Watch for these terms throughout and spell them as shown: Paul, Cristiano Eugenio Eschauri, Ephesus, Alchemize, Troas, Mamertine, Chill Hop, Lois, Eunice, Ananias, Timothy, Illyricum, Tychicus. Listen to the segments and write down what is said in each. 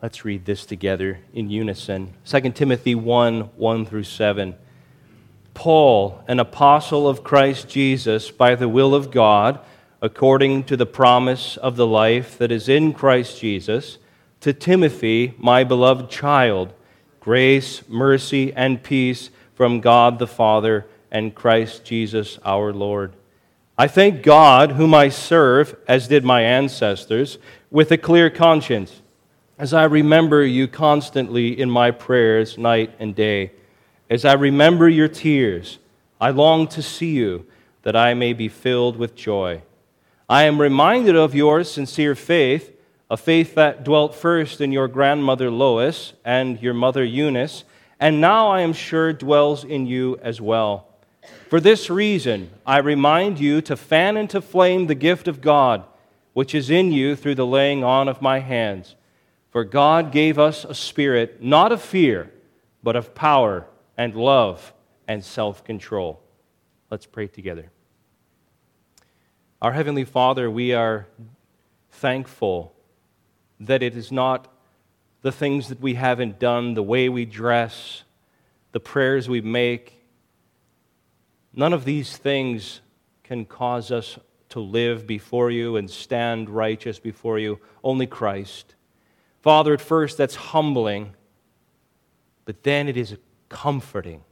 Let's read this together in unison. 2 Timothy 1:1 through 7. Paul, an apostle of Christ Jesus, by the will of God, according to the promise of the life that is in Christ Jesus, to Timothy, my beloved child, grace, mercy, and peace from God the Father and Christ Jesus our Lord. I thank God, whom I serve, as did my ancestors, with a clear conscience, as I remember you constantly in my prayers night and day. As I remember your tears, I long to see you, that I may be filled with joy. I am reminded of your sincere faith, a faith that dwelt first in your grandmother Lois and your mother Eunice, and now I am sure dwells in you as well. For this reason, I remind you to fan into flame the gift of God, which is in you through the laying on of my hands. For God gave us a spirit, not of fear, but of power and love and self-control. Let's pray together. Our Heavenly Father, we are thankful that it is not the things that we haven't done, the way we dress, the prayers we make. None of these things can cause us to live before you and stand righteous before you, only Christ. Father, at first that's humbling, but then it is comforting.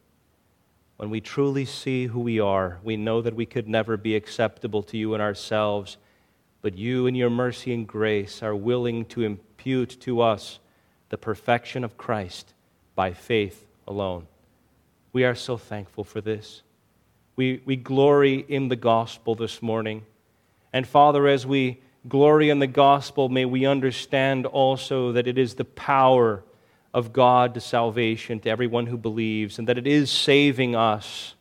When we truly see who we are, we know that we could never be acceptable to you in ourselves, but you in your mercy and grace are willing to impute to us the perfection of Christ by faith alone. We are so thankful for this. We glory in the gospel this morning. And Father, as we glory in the gospel, may we understand also that it is the power of God to salvation to everyone who believes, and that it is saving us,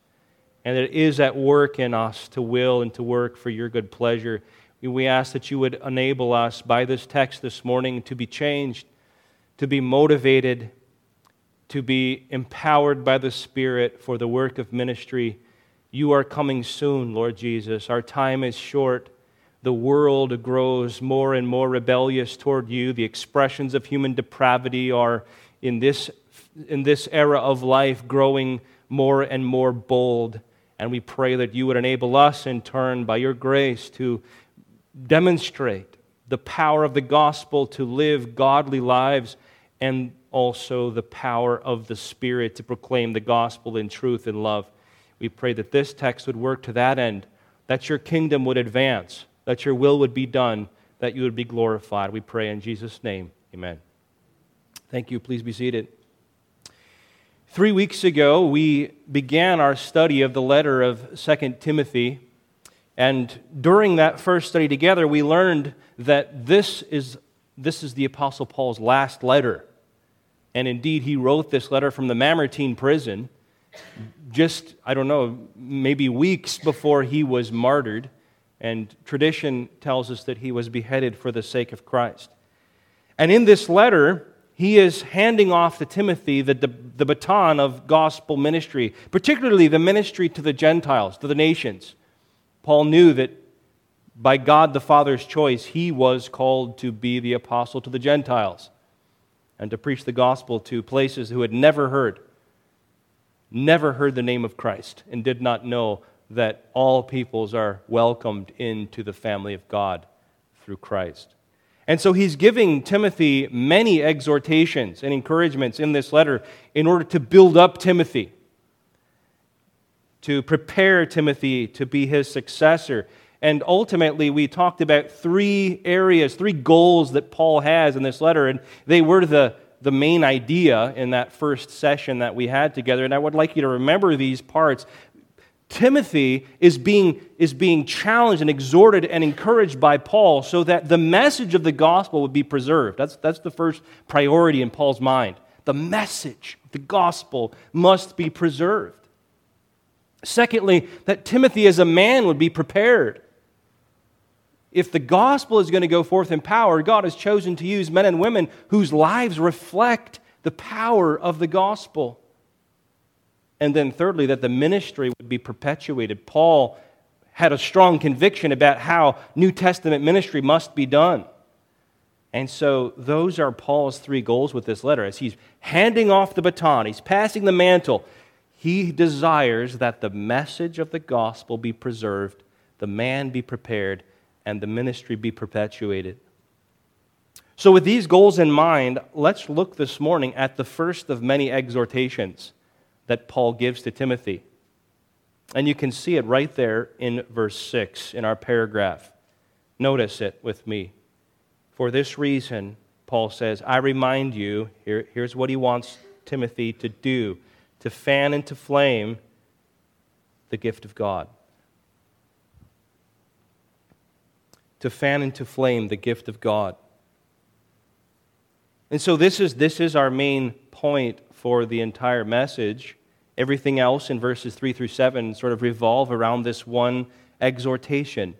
and that it is at work in us to will and to work for your good pleasure. We ask that you would enable us by this text this morning to be changed, to be motivated, to be empowered by the Spirit for the work of ministry. You are coming soon, Lord Jesus. Our time is short. The world grows more and more rebellious toward you. The expressions of human depravity are, in this era of life, growing more and more bold. And we pray that you would enable us, in turn, by your grace, to demonstrate the power of the gospel to live godly lives, and also the power of the Spirit to proclaim the gospel in truth and love. We pray that this text would work to that end, that your kingdom would advance, that your will would be done, that you would be glorified. We pray in Jesus' name. Amen. Thank you. Please be seated. 3 weeks ago, we began our study of the letter of 2 Timothy. And during that first study together, we learned that this is the Apostle Paul's last letter. And indeed, he wrote this letter from the Mamertine prison just, maybe weeks before he was martyred. And tradition tells us that he was beheaded for the sake of Christ. And in this letter, he is handing off to Timothy the baton of gospel ministry, particularly the ministry to the Gentiles, to the nations. Paul knew that by God the Father's choice, he was called to be the apostle to the Gentiles and to preach the gospel to places who had never heard the name of Christ and did not know that all peoples are welcomed into the family of God through Christ. And so he's giving Timothy many exhortations and encouragements in this letter in order to build up Timothy, to prepare Timothy to be his successor. And ultimately, we talked about three areas, three goals that Paul has in this letter, and they were the main idea in that first session that we had together. And I would like you to remember these parts. Timothy is being challenged and exhorted and encouraged by Paul so that the message of the gospel would be preserved. That's the first priority in Paul's mind. The message, the gospel, must be preserved. Secondly, that Timothy as a man would be prepared. If the gospel is going to go forth in power, God has chosen to use men and women whose lives reflect the power of the gospel. And then thirdly, that the ministry would be perpetuated. Paul had a strong conviction about how New Testament ministry must be done. And so those are Paul's three goals with this letter. As he's handing off the baton, he's passing the mantle, he desires that the message of the gospel be preserved, the man be prepared, and the ministry be perpetuated. So with these goals in mind, let's look this morning at the first of many exhortations that Paul gives to Timothy. And you can see it right there in verse 6 in our paragraph. Notice it with me. For this reason, Paul says, I remind you, here's what he wants Timothy to do, to fan into flame the gift of God. To fan into flame the gift of God. And so this is our main point for the entire message. Everything else in verses 3 through 7 sort of revolve around this one exhortation.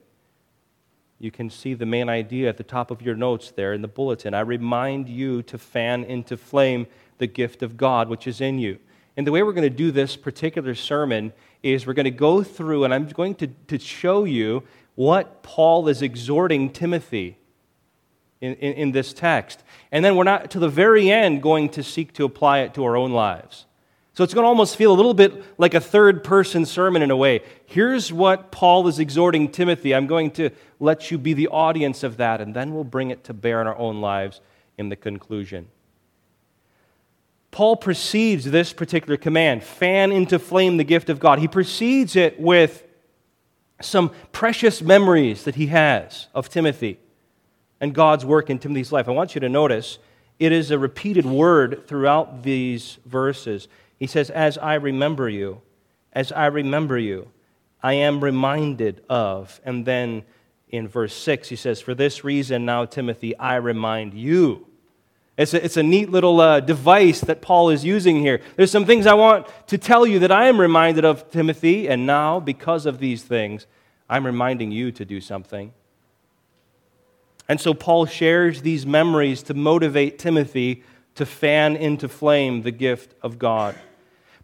You can see the main idea at the top of your notes there in the bulletin. I remind you to fan into flame the gift of God which is in you. And the way we're going to do this particular sermon is we're going to go through, and I'm going to show you what Paul is exhorting Timothy in this text. And then we're not, to the very end, going to seek to apply it to our own lives. So it's going to almost feel a little bit like a third-person sermon in a way. Here's what Paul is exhorting Timothy. I'm going to let you be the audience of that, and then we'll bring it to bear in our own lives in the conclusion. Paul precedes this particular command, fan into flame the gift of God. He precedes it with some precious memories that he has of Timothy and God's work in Timothy's life. I want you to notice it is a repeated word throughout these verses. He says, as I remember you, I am reminded of. And then in verse 6, he says, for this reason now, Timothy, I remind you. It's a neat little device that Paul is using here. There's some things I want to tell you that I am reminded of, Timothy, and now, because of these things, I'm reminding you to do something. And so Paul shares these memories to motivate Timothy to fan into flame the gift of God.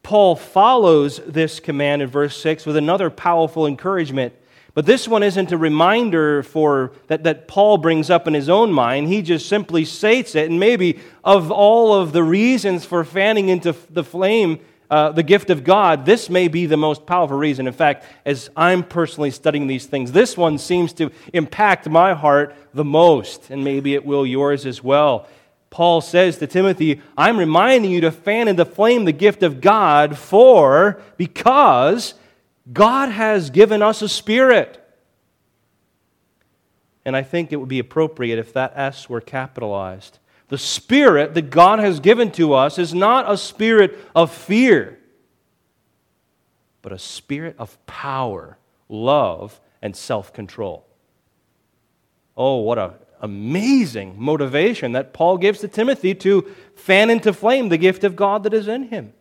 Paul follows this command in verse 6 with another powerful encouragement. But this one isn't a reminder for that Paul brings up in his own mind. He just simply states it, and maybe of all of the reasons for fanning into the flame the gift of God, this may be the most powerful reason. In fact, as I'm personally studying these things, this one seems to impact my heart the most, and maybe it will yours as well. Paul says to Timothy, I'm reminding you to fan into flame the gift of God because God has given us a spirit. And I think it would be appropriate if that S were capitalized. The spirit that God has given to us is not a spirit of fear, but a spirit of power, love, and self-control. Oh, what an amazing motivation that Paul gives to Timothy to fan into flame the gift of God that is in him.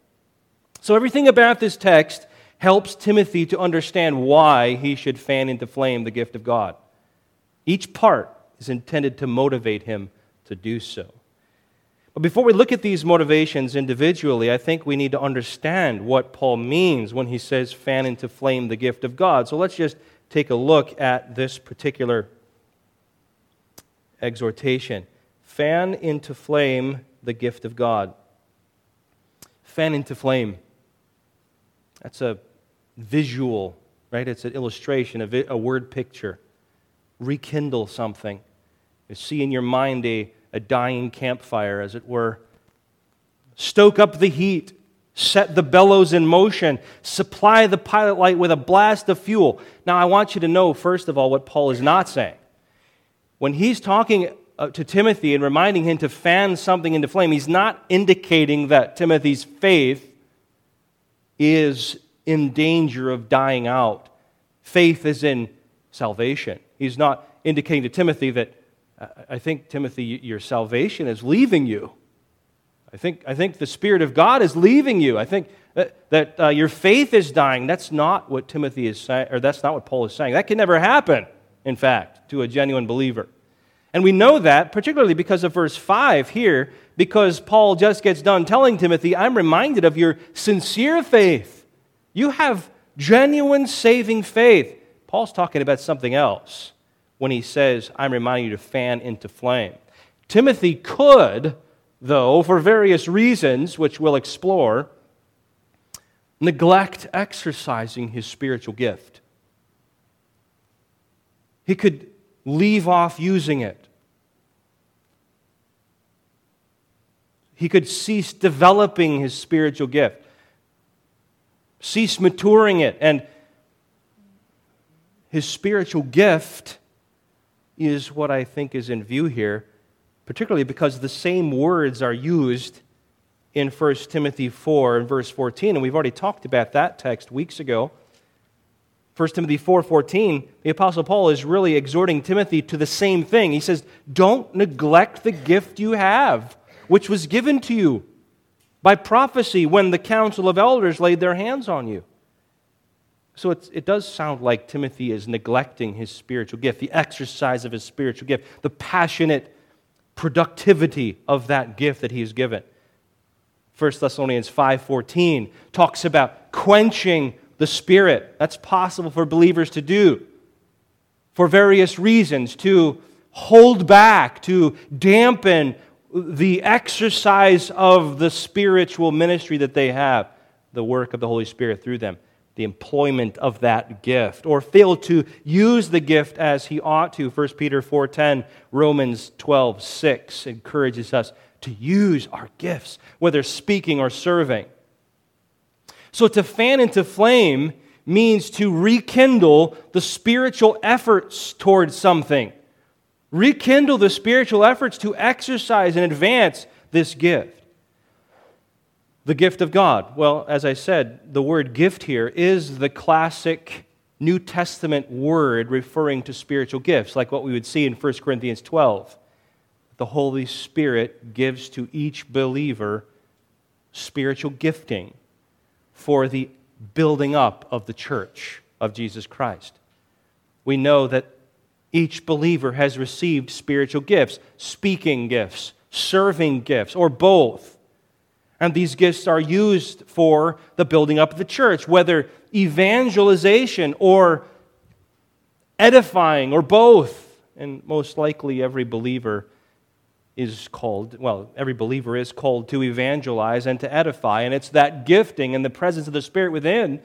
So everything about this text helps Timothy to understand why he should fan into flame the gift of God. Each part is intended to motivate him to do so. But before we look at these motivations individually, I think we need to understand what Paul means when he says fan into flame the gift of God. So let's just take a look at this particular exhortation. Fan into flame the gift of God. Fan into flame. That's a visual, right? It's an illustration, a word picture. Rekindle something. You see in your mind a dying campfire, as it were. Stoke up the heat. Set the bellows in motion. Supply the pilot light with a blast of fuel. Now, I want you to know, first of all, what Paul is not saying. When he's talking to Timothy and reminding him to fan something into flame, he's not indicating that Timothy's faith is in danger of dying out. Faith is in salvation. He's not indicating to Timothy that, I think, Timothy, your salvation is leaving you. I think the Spirit of God is leaving you. I think that your faith is dying. That's not what Timothy is saying, or that's not what Paul is saying. That can never happen, in fact, to a genuine believer. And we know that, particularly because of verse 5 here, because Paul just gets done telling Timothy, I'm reminded of your sincere faith. You have genuine saving faith. Paul's talking about something else when he says, I'm reminding you to fan into flame. Timothy could, though, for various reasons, which we'll explore, neglect exercising his spiritual gift. He could leave off using it. He could cease developing his spiritual gift, cease maturing it, and his spiritual gift is what I think is in view here, particularly because the same words are used in 1 Timothy 4 and verse 14, and we've already talked about that text weeks ago. 1 Timothy 4:14, the Apostle Paul is really exhorting Timothy to the same thing. He says, don't neglect the gift you have, which was given to you by prophecy when the council of elders laid their hands on you. So it does sound like Timothy is neglecting his spiritual gift, the exercise of his spiritual gift, the passionate productivity of that gift that he is given. 1 Thessalonians 5:14 talks about quenching the Spirit. That's possible for believers to do for various reasons, to hold back, to dampen the exercise of the spiritual ministry that they have, the work of the Holy Spirit through them, the employment of that gift, or fail to use the gift as he ought to. 1 Peter 4:10, Romans 12:6 encourages us to use our gifts, whether speaking or serving. So to fan into flame means to rekindle the spiritual efforts towards something. Rekindle the spiritual efforts to exercise and advance this gift. The gift of God. Well, as I said, the word gift here is the classic New Testament word referring to spiritual gifts, like what we would see in 1 Corinthians 12. The Holy Spirit gives to each believer spiritual gifting for the building up of the church of Jesus Christ. We know that each believer has received spiritual gifts, speaking gifts, serving gifts, or both. And these gifts are used for the building up of the church, whether evangelization or edifying or both. And most likely every believer is called to evangelize and to edify. And it's that gifting and the presence of the Spirit within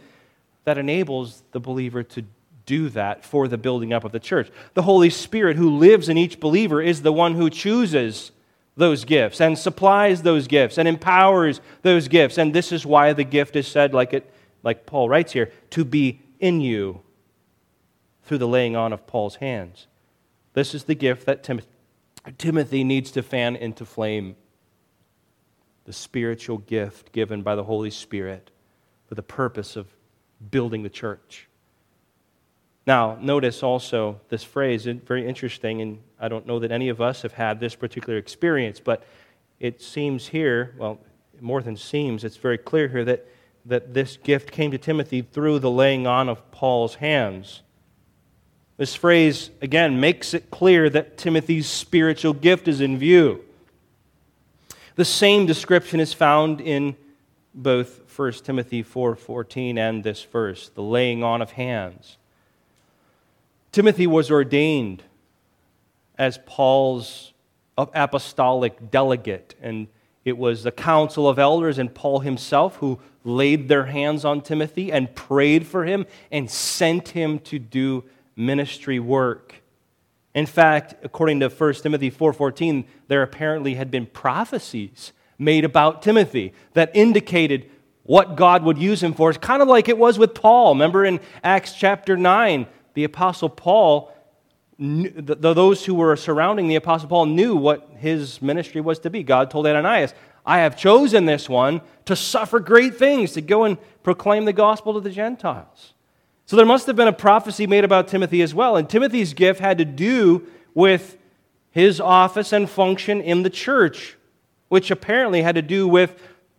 that enables the believer to do that for the building up of the church. The Holy Spirit who lives in each believer is the one who chooses those gifts and supplies those gifts and empowers those gifts. And this is why the gift is said, like Paul writes here, to be in you through the laying on of Paul's hands. This is the gift that Timothy needs to fan into flame, the spiritual gift given by the Holy Spirit for the purpose of building the church. Now, notice also this phrase, very interesting, and I don't know that any of us have had this particular experience, but it seems here, well, more than seems, it's very clear here that this gift came to Timothy through the laying on of Paul's hands. This phrase, again, makes it clear that Timothy's spiritual gift is in view. The same description is found in both 1 Timothy 4:14 and this verse, the laying on of hands. Timothy was ordained as Paul's apostolic delegate, and it was the council of elders and Paul himself who laid their hands on Timothy and prayed for him and sent him to do ministry work. In fact, according to 1 Timothy 4:14, there apparently had been prophecies made about Timothy that indicated what God would use him for. It's kind of like it was with Paul. Remember in Acts chapter 9, the Apostle Paul, those who were surrounding the Apostle Paul knew what his ministry was to be. God told Ananias, I have chosen this one to suffer great things, to go and proclaim the gospel to the Gentiles. So there must have been a prophecy made about Timothy as well. And Timothy's gift had to do with his office and function in the church, which apparently had to do with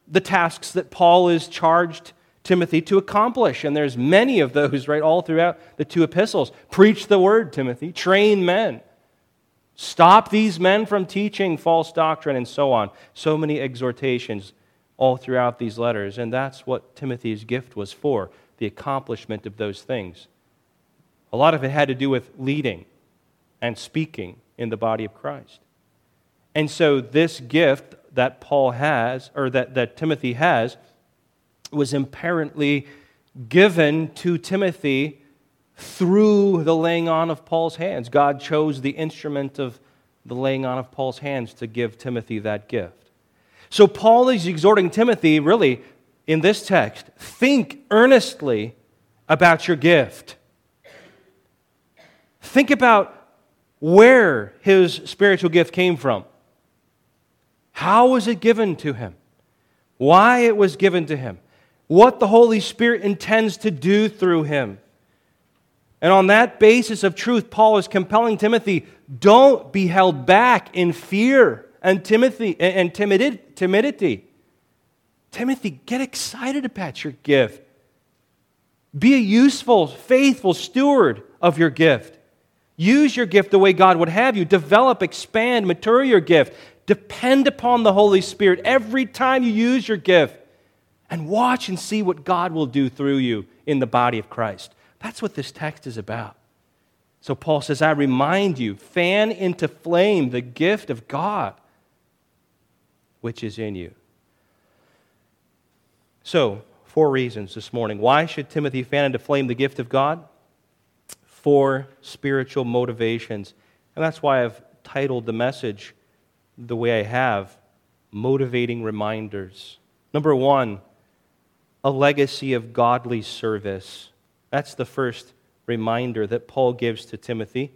the tasks that Paul is charged Timothy to accomplish, and there's many of those, right, all throughout the two epistles. Preach the word, Timothy. Train men. Stop these men from teaching false doctrine, and so on. So many exhortations all throughout these letters, and that's what Timothy's gift was for, the accomplishment of those things. A lot of it had to do with leading and speaking in the body of Christ. And so this gift that Paul has, or that Timothy has, was apparently given to Timothy through the laying on of Paul's hands. God chose the instrument of the laying on of Paul's hands to give Timothy that gift. So Paul is exhorting Timothy, really, in this text, think earnestly about your gift. Think about where his spiritual gift came from. How was it given to him? Why it was given to him? What the Holy Spirit intends to do through him. And on that basis of truth, Paul is compelling Timothy, don't be held back in fear and timidity. Timothy, get excited about your gift. Be a useful, faithful steward of your gift. Use your gift the way God would have you. Develop, expand, mature your gift. Depend upon the Holy Spirit every time you use your gift. And watch and see what God will do through you in the body of Christ. That's what this text is about. So Paul says, I remind you, fan into flame the gift of God which is in you. So, 4 reasons this morning. Why should Timothy fan into flame the gift of God? 4 spiritual motivations. And that's why I've titled the message the way I have, Motivating Reminders. Number 1, a legacy of godly service. That's the first reminder that Paul gives to Timothy.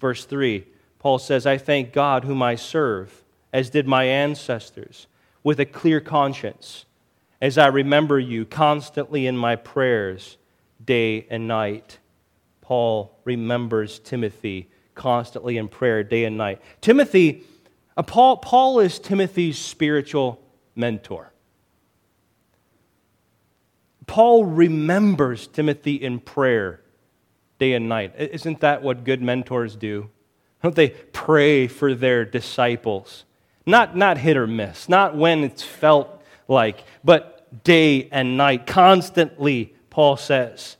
Verse 3, Paul says, I thank God whom I serve, as did my ancestors, with a clear conscience, as I remember you constantly in my prayers, day and night. Paul remembers Timothy constantly in prayer, day and night. Paul is Timothy's spiritual mentor. Paul remembers Timothy in prayer day and night. Isn't that what good mentors do? Don't they pray for their disciples? Not hit or miss, not when it's felt like, but day and night, constantly, Paul says.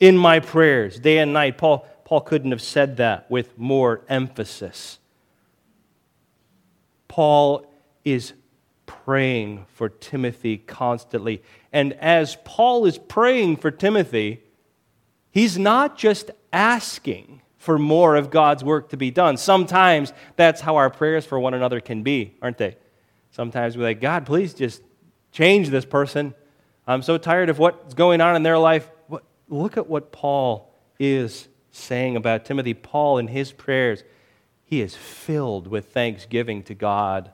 In my prayers, day and night. Paul couldn't have said that with more emphasis. Paul is praying for Timothy constantly. And as Paul is praying for Timothy, he's not just asking for more of God's work to be done. Sometimes that's how our prayers for one another can be, aren't they? Sometimes we're like, God, please just change this person. I'm so tired of what's going on in their life. Look at what Paul is saying about Timothy. Paul, in his prayers, he is filled with thanksgiving to God.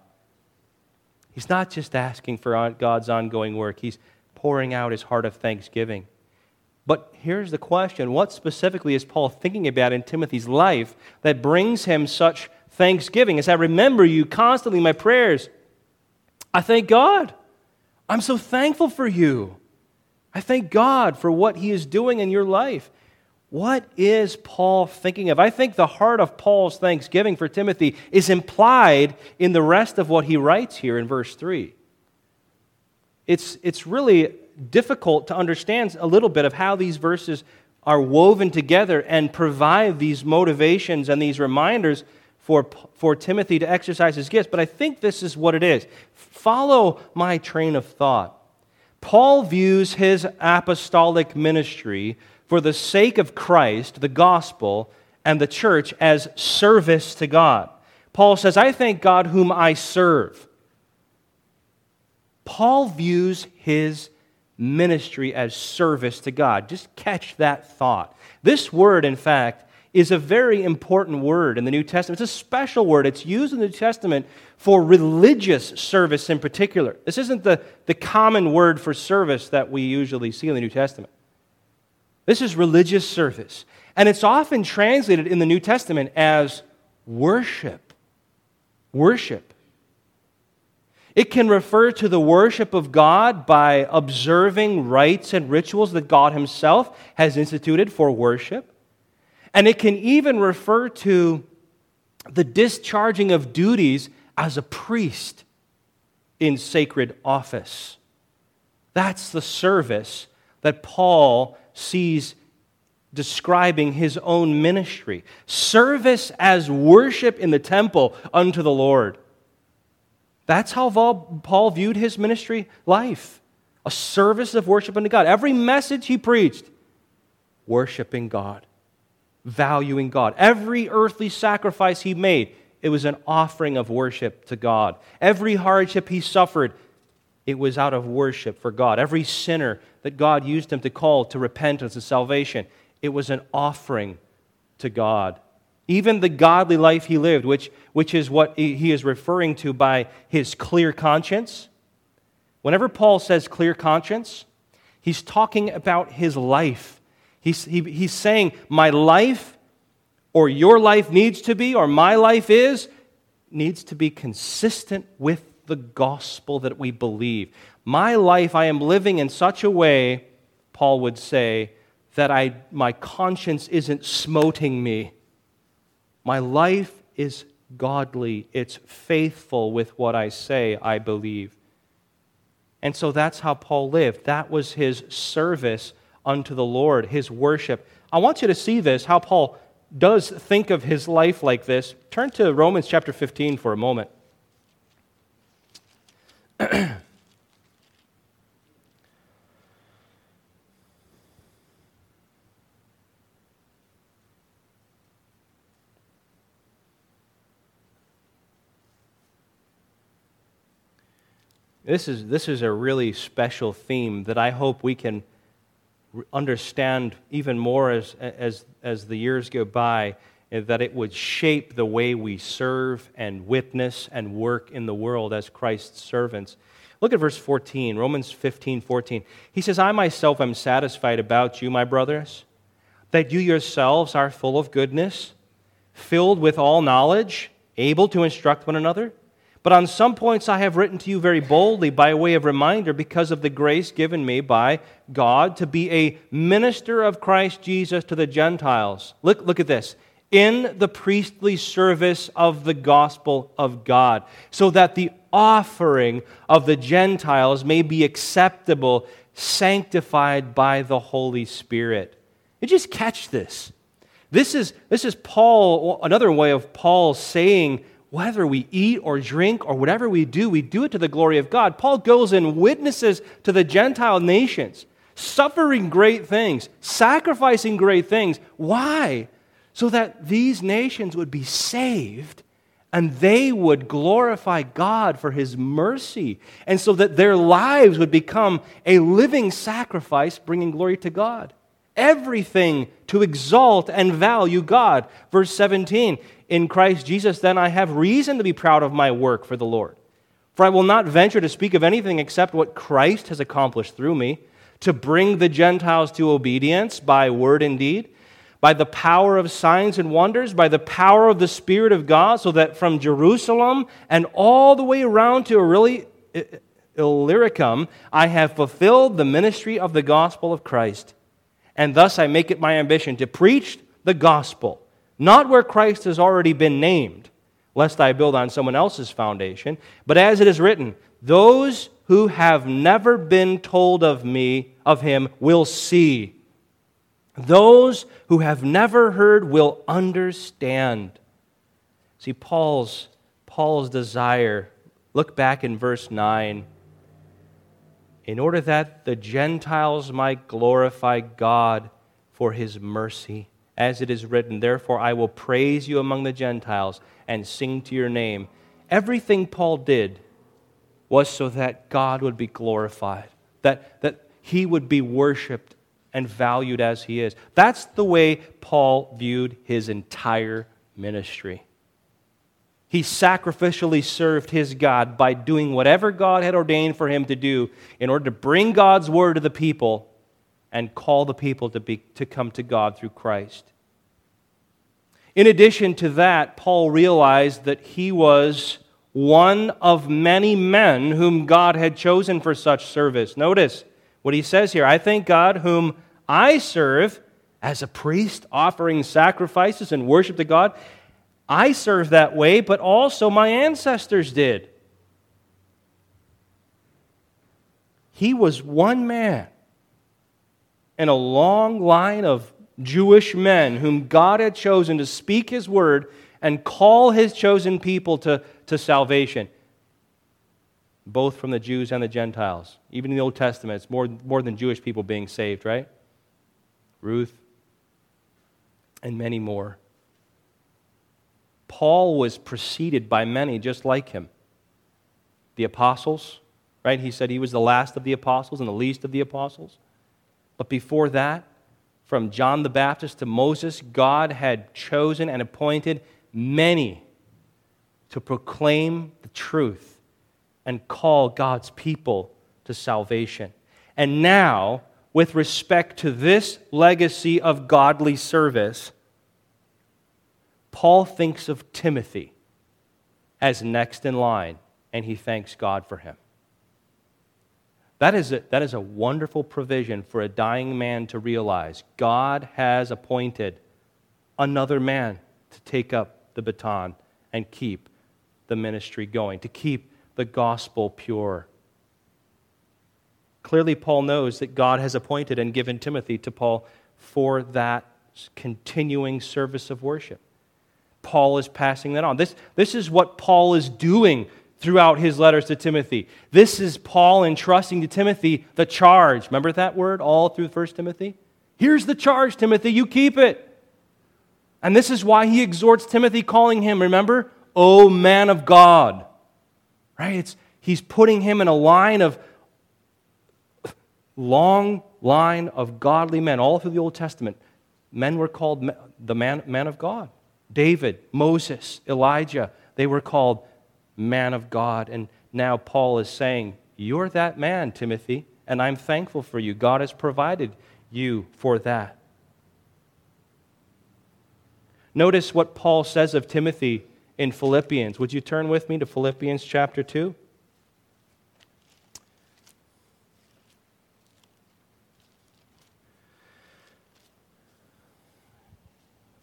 He's not just asking for God's ongoing work. He's pouring out his heart of thanksgiving. But here's the question. What specifically is Paul thinking about in Timothy's life that brings him such thanksgiving? As I remember you constantly in my prayers, I thank God. I'm so thankful for you. I thank God for what he is doing in your life. What is Paul thinking of? I think the heart of Paul's thanksgiving for Timothy is implied in the rest of what he writes here in verse 3. It's really difficult to understand a little bit of how these verses are woven together and provide these motivations and these reminders for Timothy to exercise his gifts, but I think this is what it is. Follow my train of thought. Paul views his apostolic ministry for the sake of Christ, the gospel, and the church as service to God. Paul says, I thank God whom I serve. Paul views his ministry as service to God. Just catch that thought. This word, in fact, is a very important word in the New Testament. It's a special word. It's used in the New Testament for religious service in particular. This isn't the common word for service that we usually see in the New Testament. This is religious service. And it's often translated in the New Testament as worship. Worship. It can refer to the worship of God by observing rites and rituals that God Himself has instituted for worship. And it can even refer to the discharging of duties as a priest in sacred office. That's the service that Paul sees describing his own ministry. Service as worship in the temple unto the Lord. That's how Paul viewed his ministry life, a service of worship unto God. Every message he preached, worshiping God, valuing God. Every earthly sacrifice he made, it was an offering of worship to God. Every hardship he suffered, it was out of worship for God. Every sinner that God used him to call to repentance and salvation, it was an offering to God. Even the godly life he lived, which is what he is referring to by his clear conscience. Whenever Paul says clear conscience, he's talking about his life. He's saying, my life, or your life needs to be, or my life is, needs to be consistent with the gospel that we believe. My life, I am living in such a way, Paul would say, that my conscience isn't smoting me. My life is godly. It's faithful with what I say I believe. And so that's how Paul lived. That was his service unto the Lord, his worship. I want you to see this, how Paul does think of his life like this. Turn to Romans chapter 15 for a moment. This is a really special theme that I hope we can understand even more as the years go by, that it would shape the way we serve and witness and work in the world as Christ's servants. Look at verse 14, Romans 15, 14. He says, I myself am satisfied about you, my brothers, that you yourselves are full of goodness, filled with all knowledge, able to instruct one another. But on some points I have written to you very boldly by way of reminder because of the grace given me by God to be a minister of Christ Jesus to the Gentiles. Look at this. In the priestly service of the gospel of God, so that the offering of the Gentiles may be acceptable, sanctified by the Holy Spirit. You just catch this. This is Paul, another way of Paul saying, whether we eat or drink or whatever we do it to the glory of God. Paul goes and witnesses to the Gentile nations, suffering great things, sacrificing great things. Why? So that these nations would be saved and they would glorify God for His mercy, and so that their lives would become a living sacrifice bringing glory to God. Everything to exalt and value God. Verse 17, in Christ Jesus, then I have reason to be proud of my work for the Lord. For I will not venture to speak of anything except what Christ has accomplished through me, to bring the Gentiles to obedience by word and deed, by the power of signs and wonders, by the power of the Spirit of God, so that from Jerusalem and all the way around to Illyricum, I have fulfilled the ministry of the gospel of Christ. And thus I make it my ambition to preach the gospel, not where Christ has already been named, lest I build on someone else's foundation, but as it is written, those who have never been told of me, of him, will see. Those who have never heard will understand. See, Paul's desire, look back in verse 9, in order that the Gentiles might glorify God for His mercy. As it is written, therefore I will praise you among the Gentiles and sing to your name. Everything Paul did was so that God would be glorified, that He would be worshipped and valued as He is. That's the way Paul viewed his entire ministry. He sacrificially served his God by doing whatever God had ordained for him to do in order to bring God's word to the people and call the people to come to God through Christ. In addition to that, Paul realized that he was one of many men whom God had chosen for such service. Notice what he says here, I thank God whom I serve as a priest, offering sacrifices and worship to God. I serve that way, but also my ancestors did. He was one man in a long line of Jewish men whom God had chosen to speak His word and call His chosen people to salvation. both from the Jews and the Gentiles. Even in the Old Testament, it's more than Jewish people being saved, right? Ruth, and many more. Paul was preceded by many just like him. The apostles, right? He said he was the last of the apostles and the least of the apostles. But before that, from John the Baptist to Moses, God had chosen and appointed many to proclaim the truth and call God's people to salvation. And now, with respect to this legacy of godly service, Paul thinks of Timothy as next in line, and he thanks God for him. That is a wonderful provision for a dying man to realize. God has appointed another man to take up the baton and keep the ministry going, to keep the gospel pure. Clearly, Paul knows that God has appointed and given Timothy to Paul for that continuing service of worship. Paul is passing that on. This is what Paul is doing throughout his letters to Timothy. This is Paul entrusting to Timothy the charge. Remember that word all through 1 Timothy? Here's the charge, Timothy, you keep it. And this is why he exhorts Timothy, calling him, remember, O man of God. Right? He's putting him in a long line of godly men all through the Old Testament. Men were called the man of God. David, Moses, Elijah, they were called man of God. And now Paul is saying, you're that man, Timothy, and I'm thankful for you. God has provided you for that. Notice what Paul says of Timothy in Philippians. Would you turn with me to Philippians chapter 2?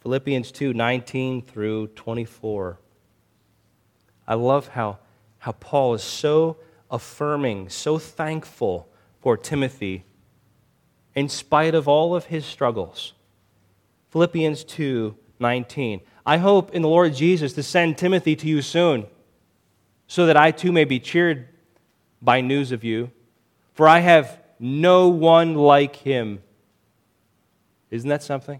Philippians 2, 19 through 24. I love how Paul is so affirming, so thankful for Timothy in spite of all of his struggles. Philippians 2, 19. I hope in the Lord Jesus to send Timothy to you soon, so that I too may be cheered by news of you, for I have no one like him. Isn't that something?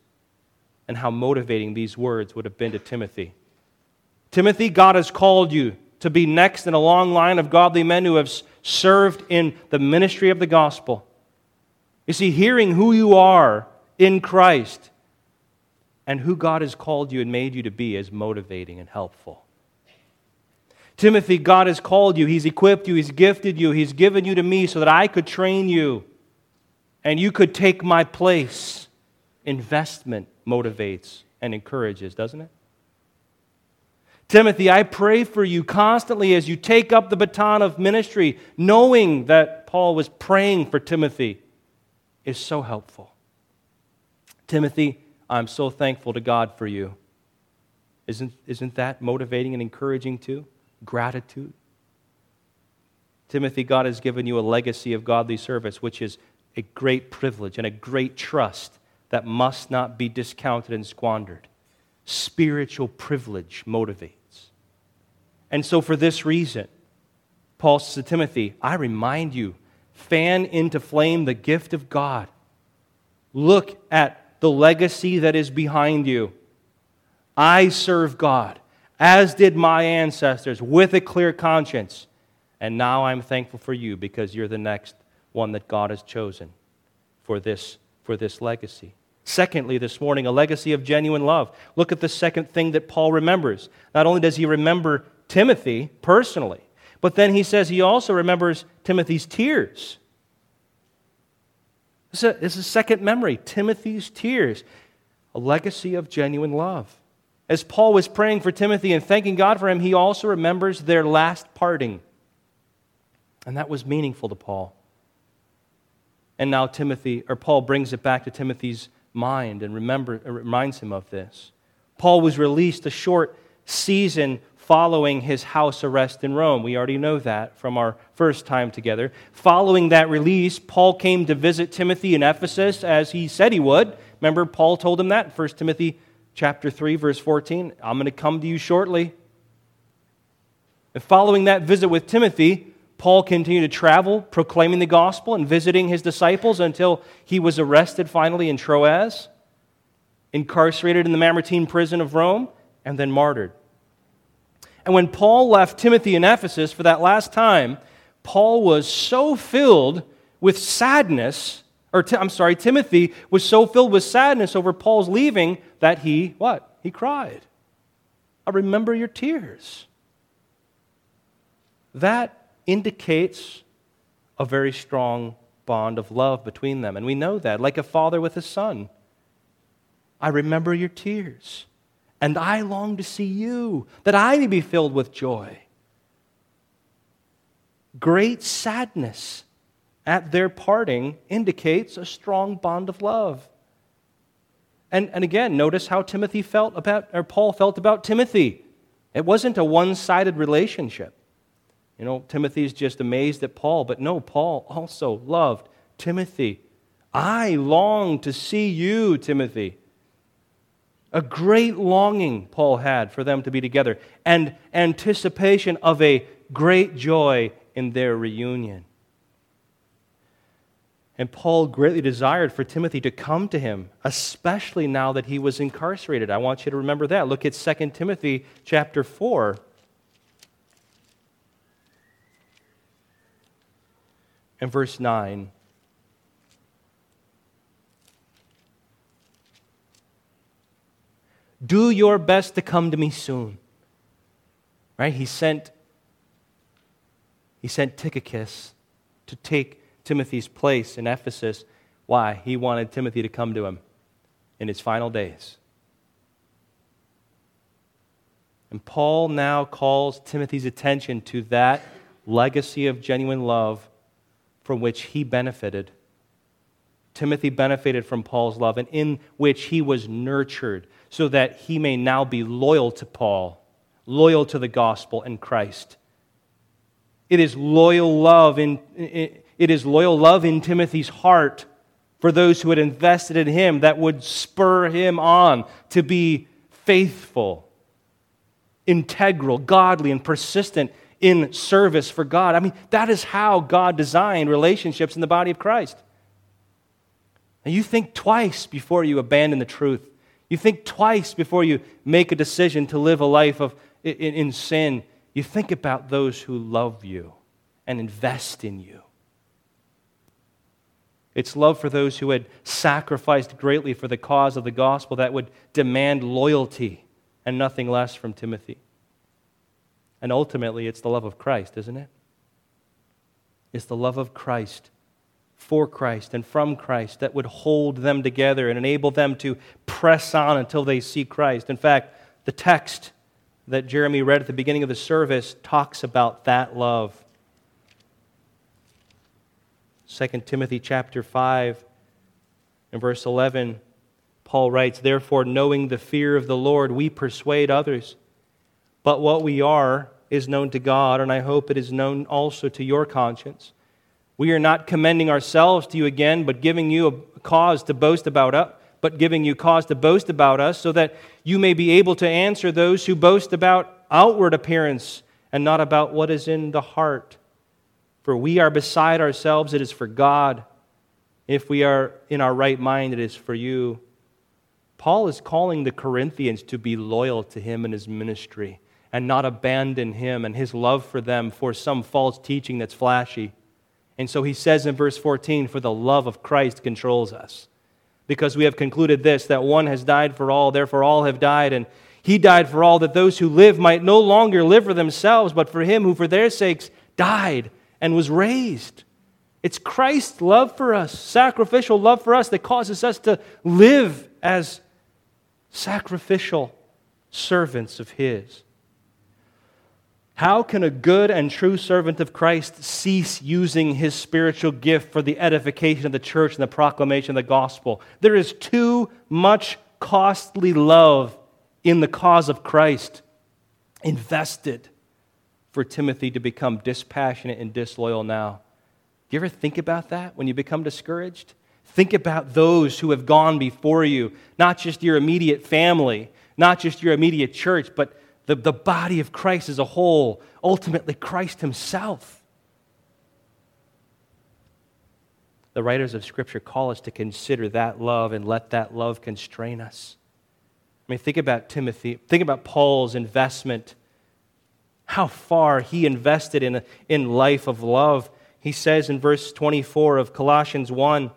and how motivating these words would have been to Timothy. Timothy, God has called you to be next in a long line of godly men who have served in the ministry of the gospel. You see, hearing who you are in Christ and who God has called you and made you to be is motivating and helpful. Timothy, God has called you, He's equipped you, He's gifted you, He's given you to me so that I could train you and you could take my place. Investment motivates and encourages, doesn't it? Timothy, I pray for you constantly as you take up the baton of ministry, knowing that Paul was praying for Timothy is so helpful. Timothy, I'm so thankful to God for you. Isn't that motivating and encouraging too? Gratitude. Timothy, God has given you a legacy of godly service, which is a great privilege and a great trust that must not be discounted and squandered. Spiritual privilege motivates. And so for this reason, Paul says to Timothy, I remind you, fan into flame the gift of God. Look at the legacy that is behind you. I serve God, as did my ancestors, with a clear conscience. And now I'm thankful for you because you're the next one that God has chosen for this legacy. Secondly, this morning, a legacy of genuine love. Look at the second thing that Paul remembers. Not only does he remember Timothy personally, but then he says he also remembers Timothy's tears. This is a second memory, Timothy's tears, a legacy of genuine love. As Paul was praying for Timothy and thanking God for him, he also remembers their last parting. And that was meaningful to Paul. And now Paul brings it back to Timothy's mind and reminds him of this. Paul was released a short season following his house arrest in Rome. We already know that from our first time together. Following that release, Paul came to visit Timothy in Ephesus as he said he would. Remember, Paul told him that in 1 Timothy chapter 3, verse 14. I'm going to come to you shortly. And following that visit with Timothy, Paul continued to travel, proclaiming the gospel and visiting his disciples until he was arrested finally in Troas, incarcerated in the Mamertine prison of Rome, and then martyred. And when Paul left Timothy in Ephesus for that last time, Paul was so filled with sadness, Timothy was so filled with sadness over Paul's leaving that he cried. I remember your tears. That indicates a very strong bond of love between them. And we know that, like a father with his son. I remember your tears. And I long to see you, that I may be filled with joy. Great sadness at their parting indicates a strong bond of love. And again, notice how Paul felt about Timothy. It wasn't a one-sided relationship. You know, Timothy's just amazed at Paul, but no, Paul also loved Timothy. I long to see you, Timothy. A great longing Paul had for them to be together and anticipation of a great joy in their reunion. And Paul greatly desired for Timothy to come to him, especially now that he was incarcerated. I want you to remember that. Look at 2 Timothy chapter 4. And verse 9. Do your best to come to me soon. Right? He sent Tychicus to take Timothy's place in Ephesus. Why? He wanted Timothy to come to him in his final days. And Paul now calls Timothy's attention to that legacy of genuine love from which he benefited. Timothy benefited from Paul's love and in which he was nurtured so that he may now be loyal to Paul, loyal to the gospel and Christ. It is loyal love in Timothy's heart for those who had invested in him that would spur him on to be faithful, integral, godly, and persistent in service for God. I mean, that is how God designed relationships in the body of Christ. And you think twice before you abandon the truth. You think twice before you make a decision to live a life in sin. You think about those who love you and invest in you. It's love for those who had sacrificed greatly for the cause of the gospel that would demand loyalty and nothing less from Timothy. And ultimately, it's the love of Christ, isn't it? It's the love of Christ, for Christ, and from Christ that would hold them together and enable them to press on until they see Christ. In fact, the text that Jeremy read at the beginning of the service talks about that love. 2 Timothy chapter 5 and verse 11, Paul writes, Therefore, knowing the fear of the Lord, we persuade others. But what we are is known to God, and I hope it is known also to your conscience. We are not commending ourselves to you again, but giving you cause to boast about us, so that you may be able to answer those who boast about outward appearance and not about what is in the heart. For we are beside ourselves, it is for God. If we are in our right mind, it is for you. Paul is calling the Corinthians to be loyal to him and his ministry and not abandon him and his love for them for some false teaching that's flashy. And so he says in verse 14, For the love of Christ controls us, because we have concluded this, that one has died for all, therefore all have died, and he died for all, that those who live might no longer live for themselves, but for him who for their sakes died and was raised. It's Christ's love for us, sacrificial love for us, that causes us to live as sacrificial servants of His. How can a good and true servant of Christ cease using his spiritual gift for the edification of the church and the proclamation of the gospel? There is too much costly love in the cause of Christ invested for Timothy to become dispassionate and disloyal now. Do you ever think about that when you become discouraged? Think about those who have gone before you, not just your immediate family, not just your immediate church, but the body of Christ as a whole, ultimately Christ himself. The writers of Scripture call us to consider that love and let that love constrain us. I mean, think about Timothy. Think about Paul's investment, how far he invested in life of love. He says in verse 24 of Colossians 1,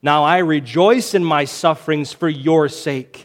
"Now I rejoice in my sufferings for your sake.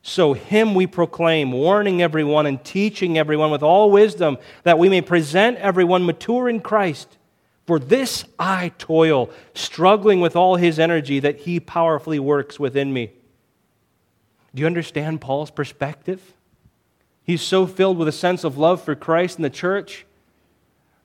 So him we proclaim, warning everyone and teaching everyone with all wisdom, that we may present everyone mature in Christ. For this I toil, struggling with all his energy that he powerfully works within me." Do you understand Paul's perspective? He's so filled with a sense of love for Christ and the church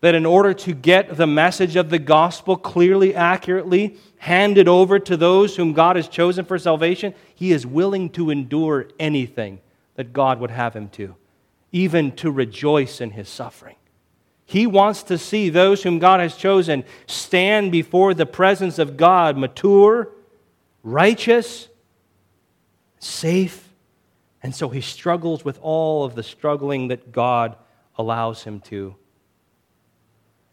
that in order to get the message of the gospel clearly, accurately, handed over to those whom God has chosen for salvation, he is willing to endure anything that God would have him to, even to rejoice in his suffering. He wants to see those whom God has chosen stand before the presence of God, mature, righteous, safe, and so he struggles with all of the struggling that God allows him to.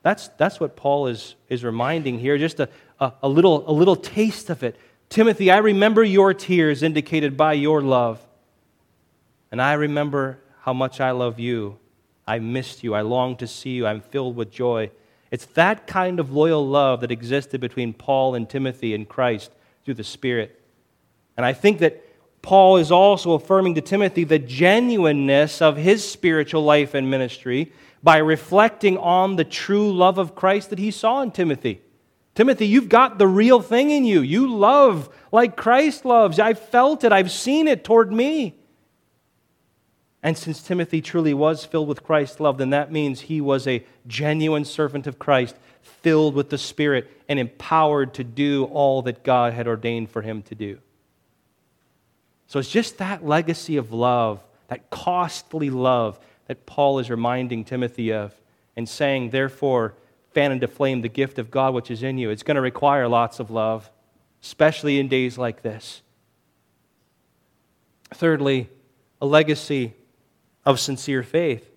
That's what Paul is reminding here, just a little taste of it. Timothy, I remember your tears indicated by your love, and I remember how much I love you. I missed you. I long to see you. I'm filled with joy. It's that kind of loyal love that existed between Paul and Timothy and Christ through the Spirit. And I think that Paul is also affirming to Timothy the genuineness of his spiritual life and ministry by reflecting on the true love of Christ that he saw in Timothy. Timothy, you've got the real thing in you. You love like Christ loves. I felt it. I've seen it toward me. And since Timothy truly was filled with Christ's love, then that means he was a genuine servant of Christ, filled with the Spirit and empowered to do all that God had ordained for him to do. So it's just that legacy of love, that costly love, that Paul is reminding Timothy of and saying, therefore, fan into flame the gift of God which is in you. It's going to require lots of love, especially in days like this. Thirdly, a legacy of sincere faith.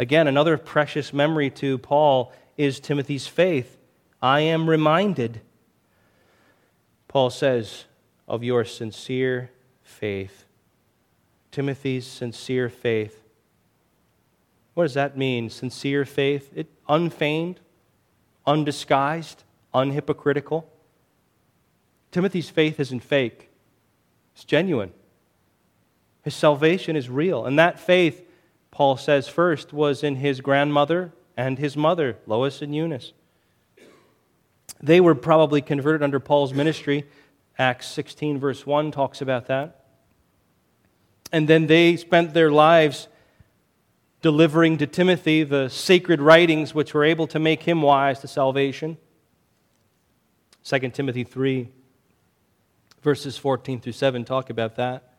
Again, another precious memory to Paul is Timothy's faith. I am reminded, Paul says, of your sincere faith. Timothy's sincere faith. What does that mean, sincere faith? It unfeigned, undisguised, unhypocritical. Timothy's faith isn't fake. It's genuine. His salvation is real. And that faith, Paul says first, was in his grandmother and his mother, Lois and Eunice. They were probably converted under Paul's ministry. Acts 16, verse 1 talks about that. And then they spent their lives delivering to Timothy the sacred writings which were able to make him wise to salvation. 2 Timothy 3, verses 14 through 7 talk about that.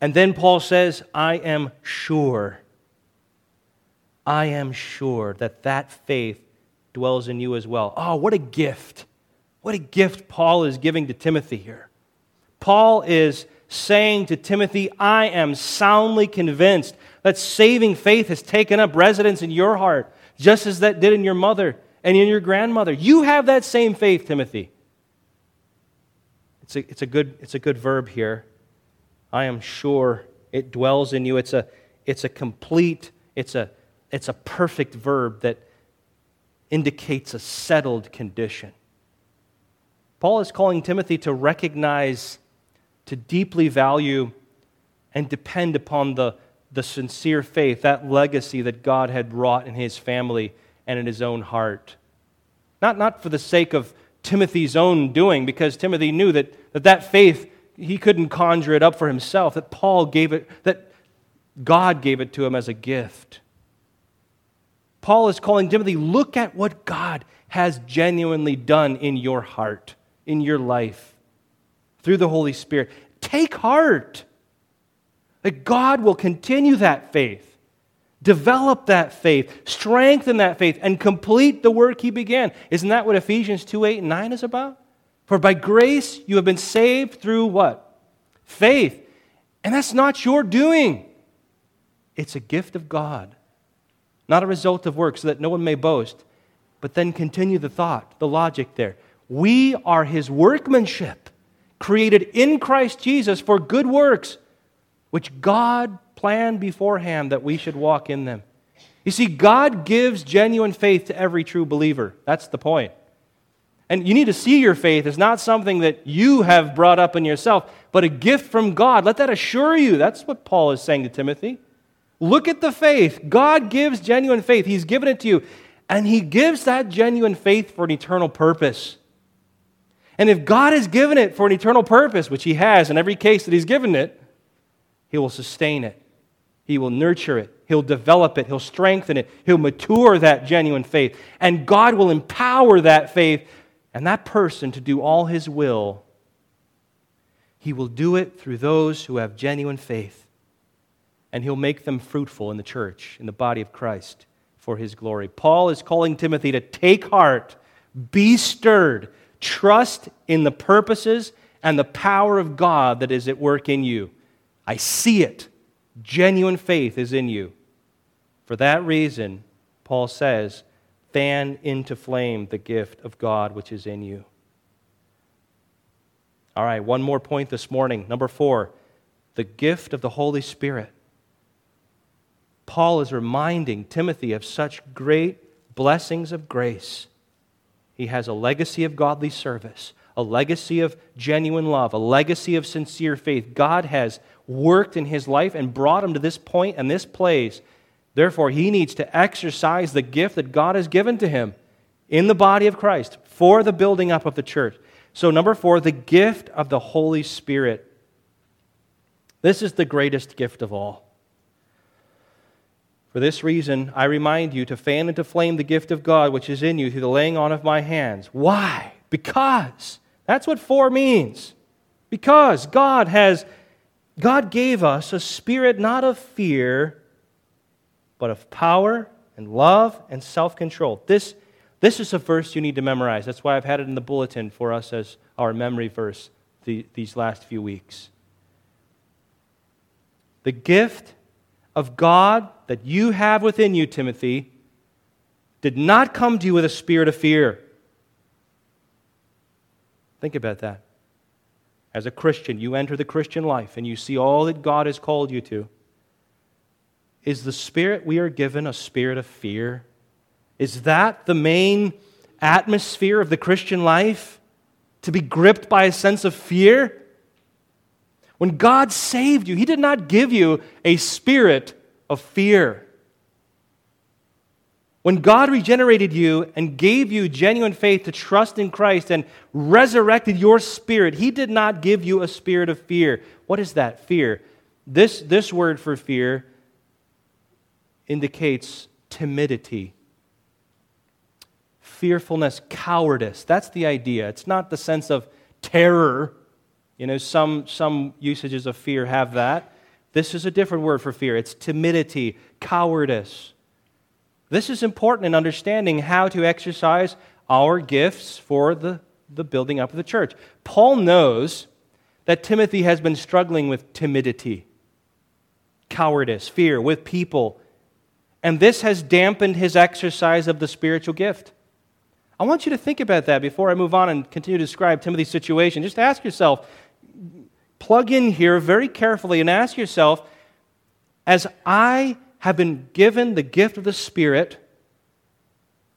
And then Paul says, I am sure that that faith dwells in you as well. Oh, what a gift. What a gift Paul is giving to Timothy here. Paul is saying to Timothy, I am soundly convinced that saving faith has taken up residence in your heart, just as that did in your mother and in your grandmother. You have that same faith, Timothy. It's a good verb here. I am sure it dwells in you. It's a complete, it's a perfect verb that indicates a settled condition. Paul is calling Timothy to recognize, to deeply value, and depend upon the sincere faith, that legacy that God had wrought in his family and in his own heart. Not for the sake of Timothy's own doing, because Timothy knew that faith, he couldn't conjure it up for himself, that Paul gave it, that God gave it to him as a gift. Paul is calling Timothy, look at what God has genuinely done in your heart, in your life, through the Holy Spirit. Take heart that God will continue that faith, develop that faith, strengthen that faith, and complete the work he began. Isn't that what Ephesians 2:8-9 is about? For by grace you have been saved through what? Faith. And that's not your doing. It's a gift of God, not a result of works, so that no one may boast. But then continue the thought, the logic there. We are his workmanship, created in Christ Jesus for good works, which God planned beforehand that we should walk in them. You see, God gives genuine faith to every true believer. That's the point. And you need to see your faith as not something that you have brought up in yourself, but a gift from God. Let that assure you. That's what Paul is saying to Timothy. Look at the faith. God gives genuine faith. He's given it to you. And he gives that genuine faith for an eternal purpose. And if God has given it for an eternal purpose, which he has in every case that he's given it, he will sustain it. He will nurture it. He'll develop it. He'll strengthen it. He'll mature that genuine faith. And God will empower that faith and that person to do all his will. He will do it through those who have genuine faith. And he'll make them fruitful in the church, in the body of Christ, for his glory. Paul is calling Timothy to take heart, be stirred, trust in the purposes and the power of God that is at work in you. I see it. Genuine faith is in you. For that reason, Paul says, fan into flame the gift of God which is in you. All right, one more point this morning. Number 4, the gift of the Holy Spirit. Paul is reminding Timothy of such great blessings of grace. He has a legacy of godly service, a legacy of genuine love, a legacy of sincere faith. God has worked in his life and brought him to this point and this place. Therefore, he needs to exercise the gift that God has given to him in the body of Christ for the building up of the church. So, number 4, the gift of the Holy Spirit. This is the greatest gift of all. For this reason, I remind you to fan into flame the gift of God which is in you through the laying on of my hands. Why? Because. That's what 4 means. Because God gave us a spirit not of fear, but of power and love and self-control. This is a verse you need to memorize. That's why I've had it in the bulletin for us as our memory verse these last few weeks. The gift of God that you have within you, Timothy, did not come to you with a spirit of fear. Think about that. As a Christian, you enter the Christian life and you see all that God has called you to. Is the spirit we are given a spirit of fear? Is that the main atmosphere of the Christian life? To be gripped by a sense of fear? When God saved you, He did not give you a spirit of fear. When God regenerated you and gave you genuine faith to trust in Christ and resurrected your spirit, He did not give you a spirit of fear. What is that fear? This word for fear indicates timidity, fearfulness, cowardice. That's the idea. It's not the sense of terror. You know, some usages of fear have that. This is a different word for fear. It's timidity, cowardice. This is important in understanding how to exercise our gifts for the building up of the church. Paul knows that Timothy has been struggling with timidity, cowardice, fear with people, and this has dampened his exercise of the spiritual gift. I want you to think about that before I move on and continue to describe Timothy's situation. Just ask yourself, plug in here very carefully and ask yourself, as I have been given the gift of the Spirit,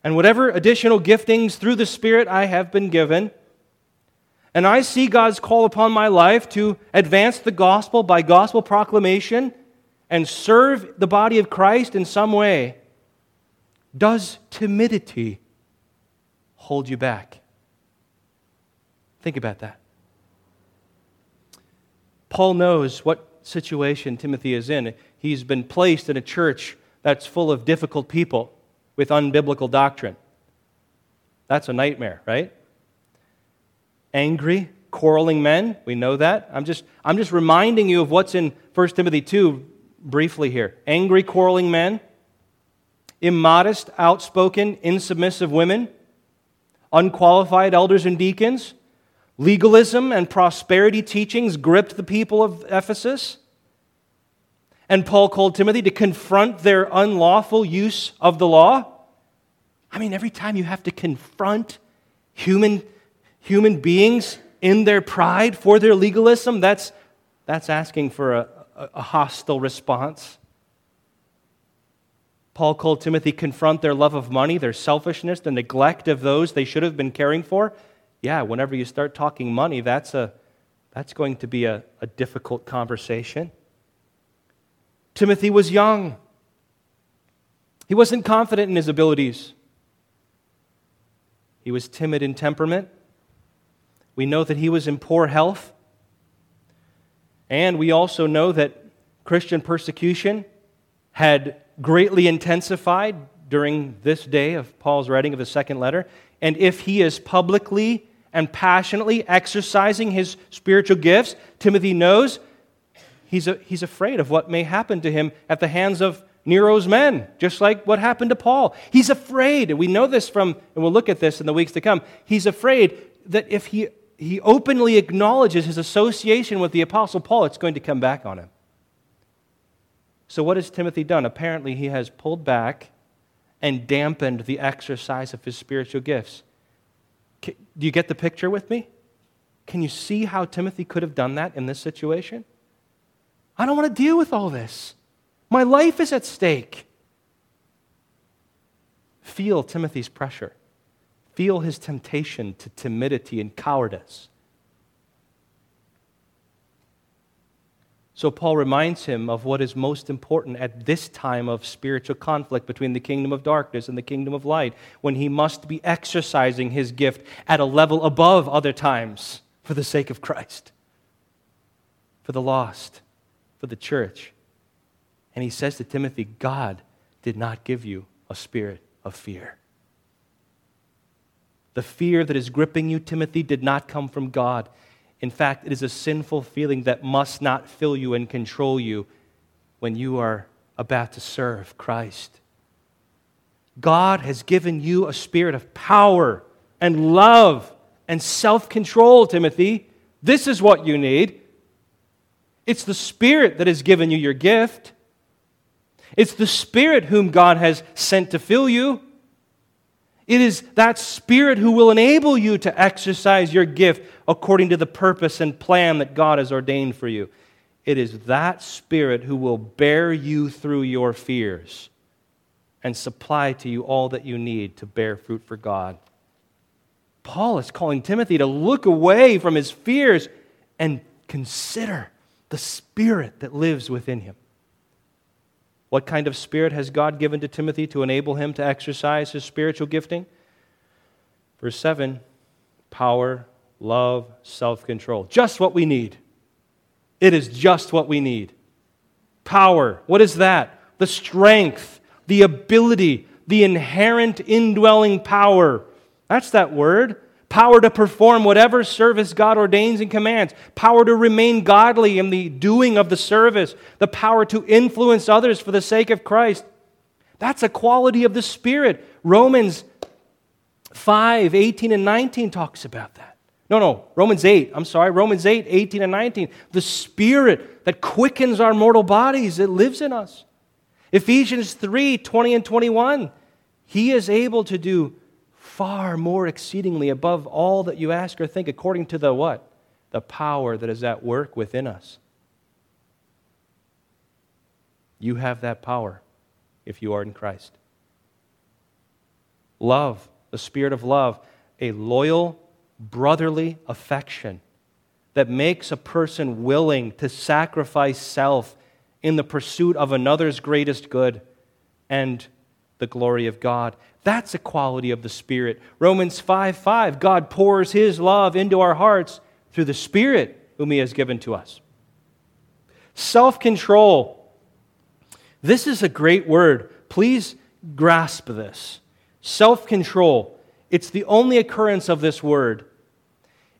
and whatever additional giftings through the Spirit I have been given, and I see God's call upon my life to advance the gospel by gospel proclamation and serve the body of Christ in some way, does timidity hold you back? Think about that. Paul knows what situation Timothy is in. He's been placed in a church that's full of difficult people with unbiblical doctrine. That's a nightmare, right? Angry, quarreling men, we know that. I'm just reminding you of what's in 1 Timothy 2 briefly here. Angry, quarreling men, immodest, outspoken, insubmissive women, unqualified elders and deacons, legalism and prosperity teachings gripped the people of Ephesus. And Paul called Timothy to confront their unlawful use of the law. I mean, every time you have to confront human beings in their pride for their legalism, that's asking for a hostile response. Paul called Timothy confront their love of money, their selfishness, the neglect of those they should have been caring for. Yeah, whenever you start talking money, that's going to be a difficult conversation. Timothy was young. He wasn't confident in his abilities. He was timid in temperament. We know that he was in poor health. And we also know that Christian persecution had greatly intensified during this day of Paul's writing of his second letter. And if he is publicly and passionately exercising his spiritual gifts, Timothy knows he's afraid of what may happen to him at the hands of Nero's men, just like what happened to Paul. He's afraid, and we know this and we'll look at this in the weeks to come, he's afraid that if he openly acknowledges his association with the Apostle Paul, it's going to come back on him. So what has Timothy done? Apparently he has pulled back and dampened the exercise of his spiritual gifts. Do you get the picture with me? Can you see how Timothy could have done that in this situation? I don't want to deal with all this. My life is at stake. Feel Timothy's pressure. Feel his temptation to timidity and cowardice. So Paul reminds him of what is most important at this time of spiritual conflict between the kingdom of darkness and the kingdom of light, when he must be exercising his gift at a level above other times for the sake of Christ, for the lost, for the church. And he says to Timothy, God did not give you a spirit of fear. The fear that is gripping you, Timothy, did not come from God. In fact, it is a sinful feeling that must not fill you and control you when you are about to serve Christ. God has given you a spirit of power and love and self-control, Timothy. This is what you need. It's the Spirit that has given you your gift. It's the Spirit whom God has sent to fill you. It is that Spirit who will enable you to exercise your gift according to the purpose and plan that God has ordained for you. It is that Spirit who will bear you through your fears and supply to you all that you need to bear fruit for God. Paul is calling Timothy to look away from his fears and consider the Spirit that lives within him. What kind of Spirit has God given to Timothy to enable him to exercise his spiritual gifting? Verse 7, power, love, self-control. Just what we need. It is just what we need. Power, what is that? The strength, the ability, the inherent indwelling power. That's that word. Power to perform whatever service God ordains and commands. Power to remain godly in the doing of the service. The power to influence others for the sake of Christ. That's a quality of the Spirit. Romans 5, 18 and 19 talks about that. Romans 8, 18 and 19. The Spirit that quickens our mortal bodies, it lives in us. Ephesians 3, 20 and 21. He is able to do far more exceedingly above all that you ask or think, according to the what? The power that is at work within us. You have that power if you are in Christ. love, the spirit of love, a loyal, brotherly affection that makes a person willing to sacrifice self in the pursuit of another's greatest good and the glory of God. That's a quality of the Spirit. Romans 5:5, God pours His love into our hearts through the Spirit whom He has given to us. Self-control. This is a great word. Please grasp this. Self-control. It's the only occurrence of this word.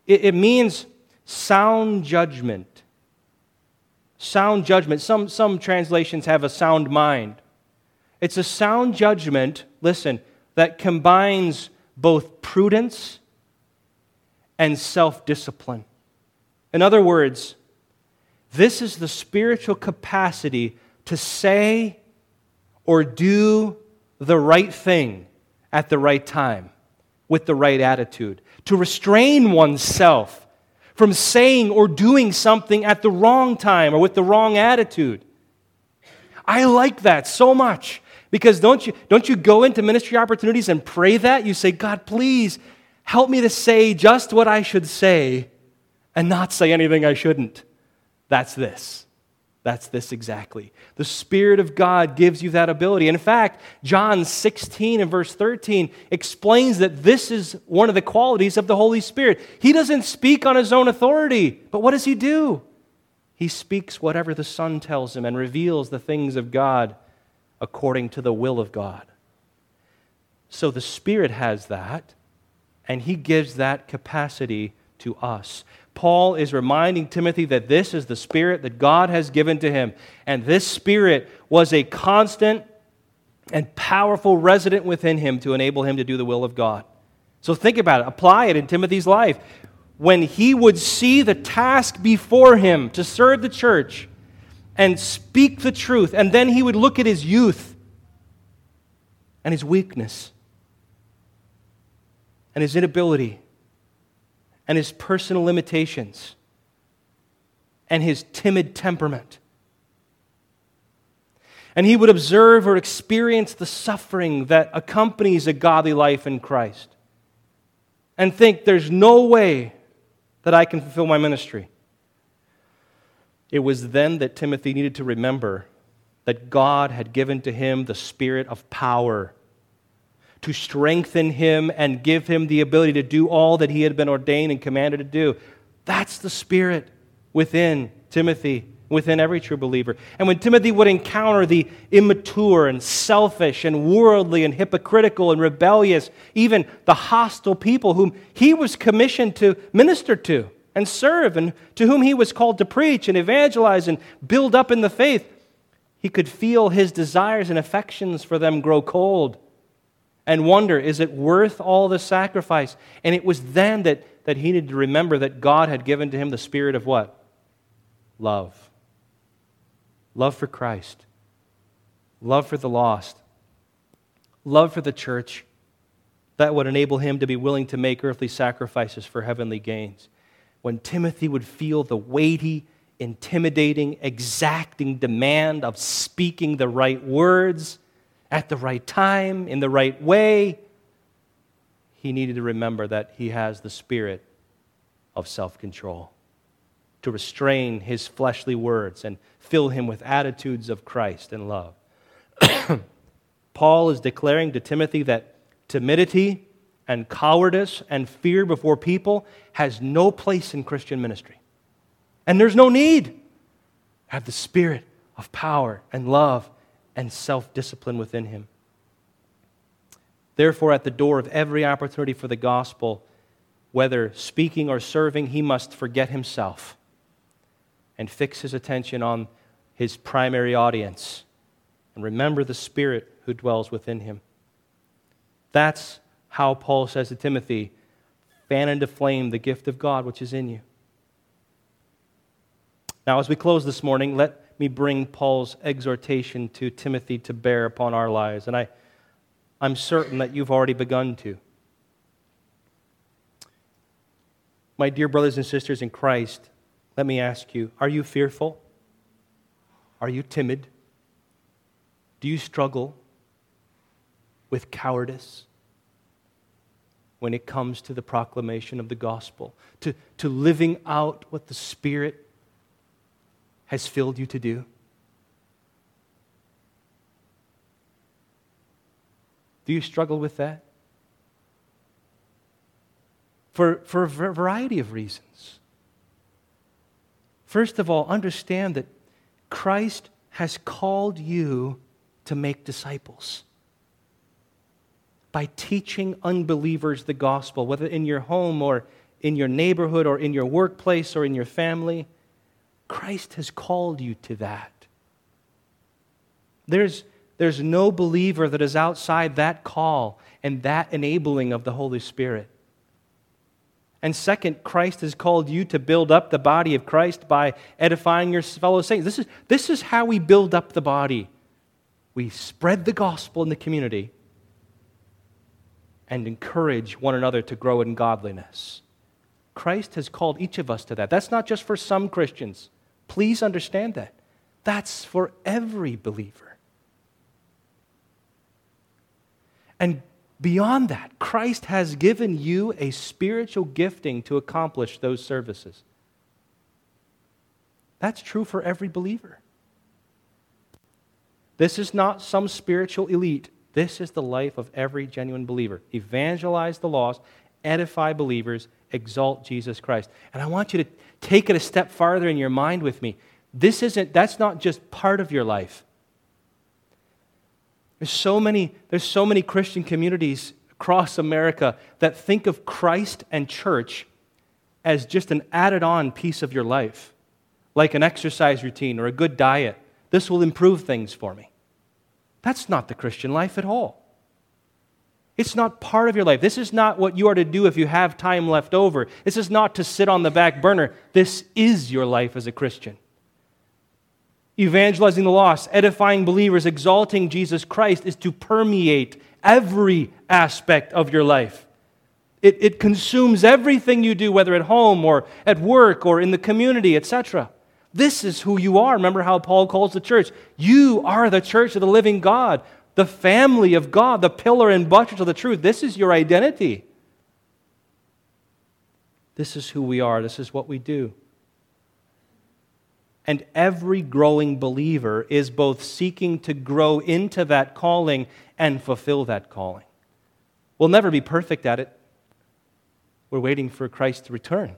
It means sound judgment. Sound judgment. Some translations have a sound mind. It's a sound judgment, listen, that combines both prudence and self-discipline. In other words, this is the spiritual capacity to say or do the right thing at the right time, with the right attitude, to restrain oneself from saying or doing something at the wrong time or with the wrong attitude. I like that so much, because don't you go into ministry opportunities and pray that? You say, God, please help me to say just what I should say and not say anything I shouldn't. That's this. That's this exactly. The Spirit of God gives you that ability. And in fact, John 16 and verse 13 explains that this is one of the qualities of the Holy Spirit. He doesn't speak on His own authority, but what does He do? He speaks whatever the Son tells Him and reveals the things of God according to the will of God. So the Spirit has that, and He gives that capacity to us. Paul is reminding Timothy that this is the Spirit that God has given to him. And this Spirit was a constant and powerful resident within him to enable him to do the will of God. So think about it. Apply it in Timothy's life. When he would see the task before him to serve the church and speak the truth, and then he would look at his youth and his weakness and his inability and his personal limitations, and his timid temperament. And he would observe or experience the suffering that accompanies a godly life in Christ and think, there's no way that I can fulfill my ministry. It was then that Timothy needed to remember that God had given to him the spirit of power to strengthen him and give him the ability to do all that he had been ordained and commanded to do. That's the Spirit within Timothy, within every true believer. And when Timothy would encounter the immature and selfish and worldly and hypocritical and rebellious, even the hostile people whom he was commissioned to minister to and serve and to whom he was called to preach and evangelize and build up in the faith, he could feel his desires and affections for them grow cold and wonder, is it worth all the sacrifice? And it was then that he needed to remember that God had given to him the spirit of what? Love. Love for Christ. Love for the lost. Love for the church. That would enable him to be willing to make earthly sacrifices for heavenly gains. When Timothy would feel the weighty, intimidating, exacting demand of speaking the right words, at the right time, in the right way, he needed to remember that he has the spirit of self-control to restrain his fleshly words and fill him with attitudes of Christ and love. Paul is declaring to Timothy that timidity and cowardice and fear before people has no place in Christian ministry. And there's no need. Have the spirit of power and love and self-discipline within him. Therefore, at the door of every opportunity for the gospel, whether speaking or serving, he must forget himself and fix his attention on his primary audience and remember the Spirit who dwells within him. That's how Paul says to Timothy, fan into flame the gift of God which is in you. Now, as we close this morning, let me bring Paul's exhortation to Timothy to bear upon our lives. And I'm certain that you've already begun to. My dear brothers and sisters in Christ, let me ask you, are you fearful? Are you timid? Do you struggle with cowardice when it comes to the proclamation of the gospel, to living out what the Spirit has filled you to do? Do you struggle with that? For a variety of reasons. First of all, understand that Christ has called you to make disciples by teaching unbelievers the gospel, whether in your home or in your neighborhood or in your workplace or in your family. Christ has called you to that. There's no believer that is outside that call and that enabling of the Holy Spirit. And second, Christ has called you to build up the body of Christ by edifying your fellow saints. This is how we build up the body. We spread the gospel in the community and encourage one another to grow in godliness. Christ has called each of us to that. That's not just for some Christians. Please understand that. That's for every believer. And beyond that, Christ has given you a spiritual gifting to accomplish those services. That's true for every believer. This is not some spiritual elite. This is the life of every genuine believer. Evangelize the lost, edify believers, exalt Jesus Christ. And I want you to take it a step farther in your mind with me. That's not just part of your life. There's so many Christian communities across America that think of Christ and church as just an added-on piece of your life, like an exercise routine or a good diet. This will improve things for me. That's not the Christian life at all. It's not part of your life. This is not what you are to do if you have time left over. This is not to sit on the back burner. This is your life as a Christian. Evangelizing the lost, edifying believers, exalting Jesus Christ is to permeate every aspect of your life. It consumes everything you do, whether at home or at work or in the community, etc. This is who you are. Remember how Paul calls the church. You are the church of the living God, the family of God, the pillar and buttress of the truth. This is your identity. This is who we are. This is what we do. And every growing believer is both seeking to grow into that calling and fulfill that calling. We'll never be perfect at it. We're waiting for Christ to return,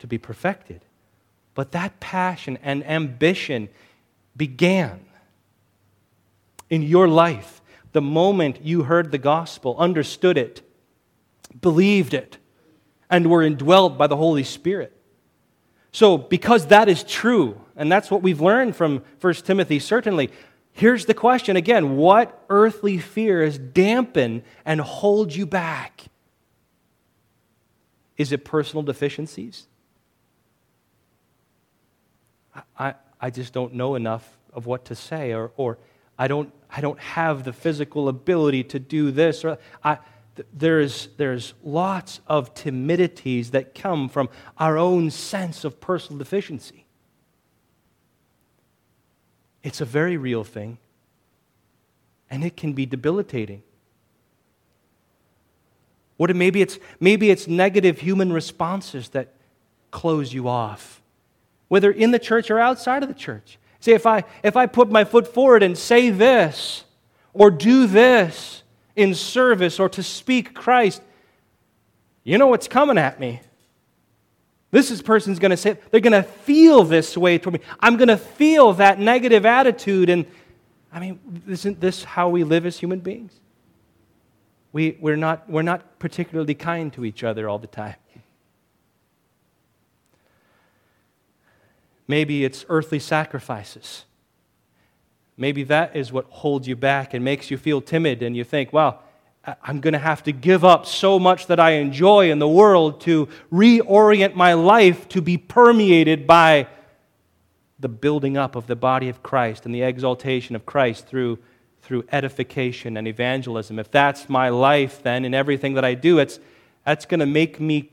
to be perfected. But that passion and ambition began in your life the moment you heard the gospel, understood it, believed it, and were indwelt by the Holy Spirit. So because that is true, and that's what we've learned from 1 Timothy, certainly, here's the question again. What earthly fears dampen and hold you back? Is it personal deficiencies? I just don't know enough of what to say, or I don't have the physical ability to do this, or There's lots of timidities that come from our own sense of personal deficiency. It's a very real thing, and it can be debilitating. Or maybe it's negative human responses that close you off, whether in the church or outside of the church. See, if I put my foot forward and say this or do this in service or to speak Christ, you know what's coming at me. This person's going to say, they're going to feel this way toward me. I'm going to feel that negative attitude. And I mean, isn't this how we live as human beings? We're not particularly kind to each other all the time. Maybe it's earthly sacrifices. Maybe that is what holds you back and makes you feel timid, and you think, wow, I'm going to have to give up so much that I enjoy in the world to reorient my life to be permeated by the building up of the body of Christ and the exaltation of Christ through edification and evangelism. If that's my life, then in everything that I do, that's going to make me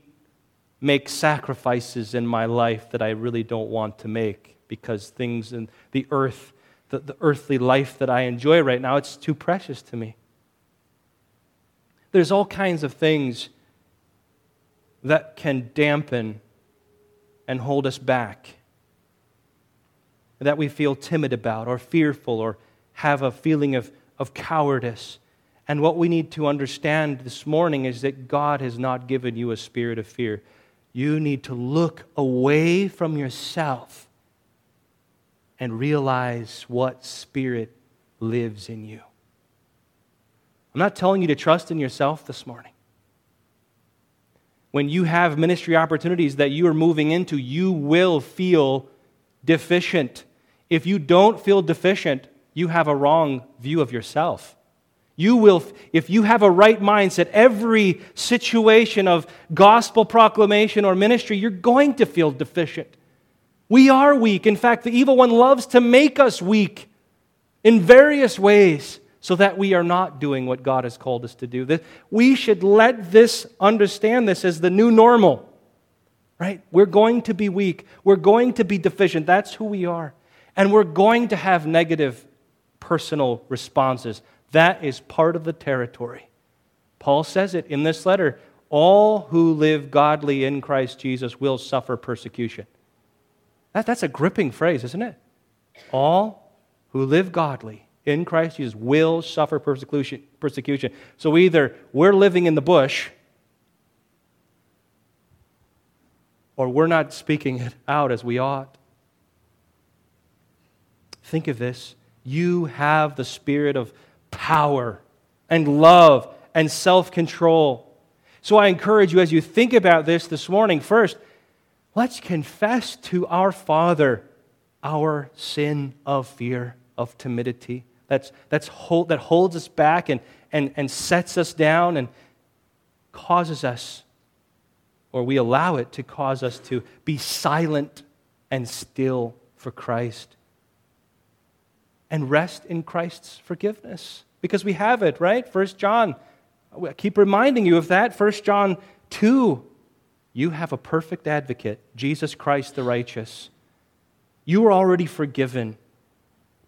make sacrifices in my life that I really don't want to make, because things in the earth, the earthly life that I enjoy right now, it's too precious to me. There's all kinds of things that can dampen and hold us back, that we feel timid about or fearful or have a feeling of cowardice. And what we need to understand this morning is that God has not given you a spirit of fear. You need to look away from yourself and realize what spirit lives in you. I'm not telling you to trust in yourself this morning. When you have ministry opportunities that you are moving into, you will feel deficient. If you don't feel deficient, you have a wrong view of yourself. You will, if you have a right mindset, every situation of gospel proclamation or ministry, you're going to feel deficient. We are weak. In fact, the evil one loves to make us weak in various ways so that we are not doing what God has called us to do. We should understand this as the new normal, right? We're going to be weak. We're going to be deficient. That's who we are. And we're going to have negative personal responses. That is part of the territory. Paul says it in this letter, all who live godly in Christ Jesus will suffer persecution. That's a gripping phrase, isn't it? All who live godly in Christ Jesus will suffer persecution. So either we're living in the bush or we're not speaking it out as we ought. Think of this. You have the spirit of power and love and self-control. So I encourage you as you think about this morning, first, let's confess to our Father our sin of fear, of timidity. That holds us back and sets us down and causes us, or we allow it to cause us to be silent and still for Christ. And rest in Christ's forgiveness. Because we have it, right? 1 John, I keep reminding you of that. 1 John 2, you have a perfect advocate, Jesus Christ the righteous. You are already forgiven,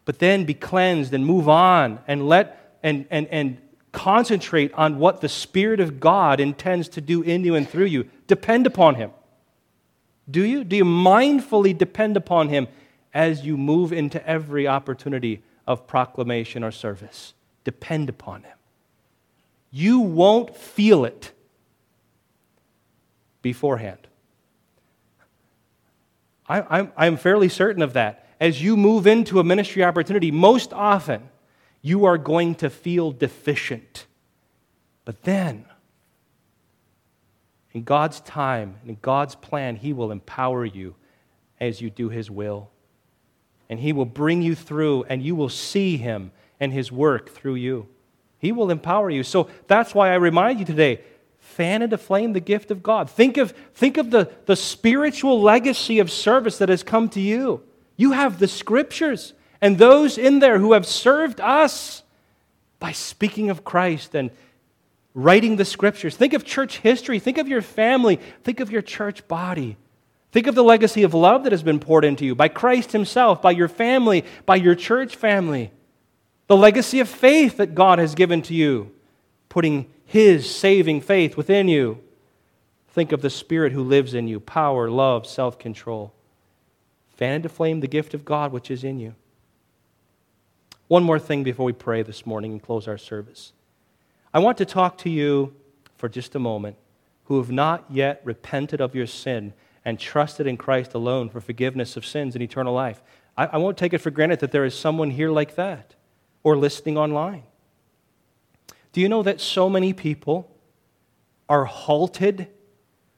but then be cleansed and move on and concentrate on what the Spirit of God intends to do in you and through you. Depend upon Him. Do you? Do you mindfully depend upon Him as you move into every opportunity of proclamation or service? Depend upon Him. You won't feel it beforehand. I'm fairly certain of that. As you move into a ministry opportunity, most often you are going to feel deficient. But then, in God's time, in God's plan, He will empower you as you do His will. And He will bring you through, and you will see Him and His work through you. He will empower you. So that's why I remind you today, fan into flame the gift of God. Think of the spiritual legacy of service that has come to you. You have the Scriptures and those in there who have served us by speaking of Christ and writing the Scriptures. Think of church history. Think of your family. Think of your church body. Think of the legacy of love that has been poured into you by Christ Himself, by your family, by your church family. The legacy of faith that God has given to you, putting His saving faith within you. Think of the Spirit who lives in you, power, love, self-control. Fan into flame the gift of God which is in you. One more thing before we pray this morning and close our service. I want to talk to you for just a moment who have not yet repented of your sin and trusted in Christ alone for forgiveness of sins and eternal life. I won't take it for granted that there is someone here like that or listening online. Do you know that so many people are halted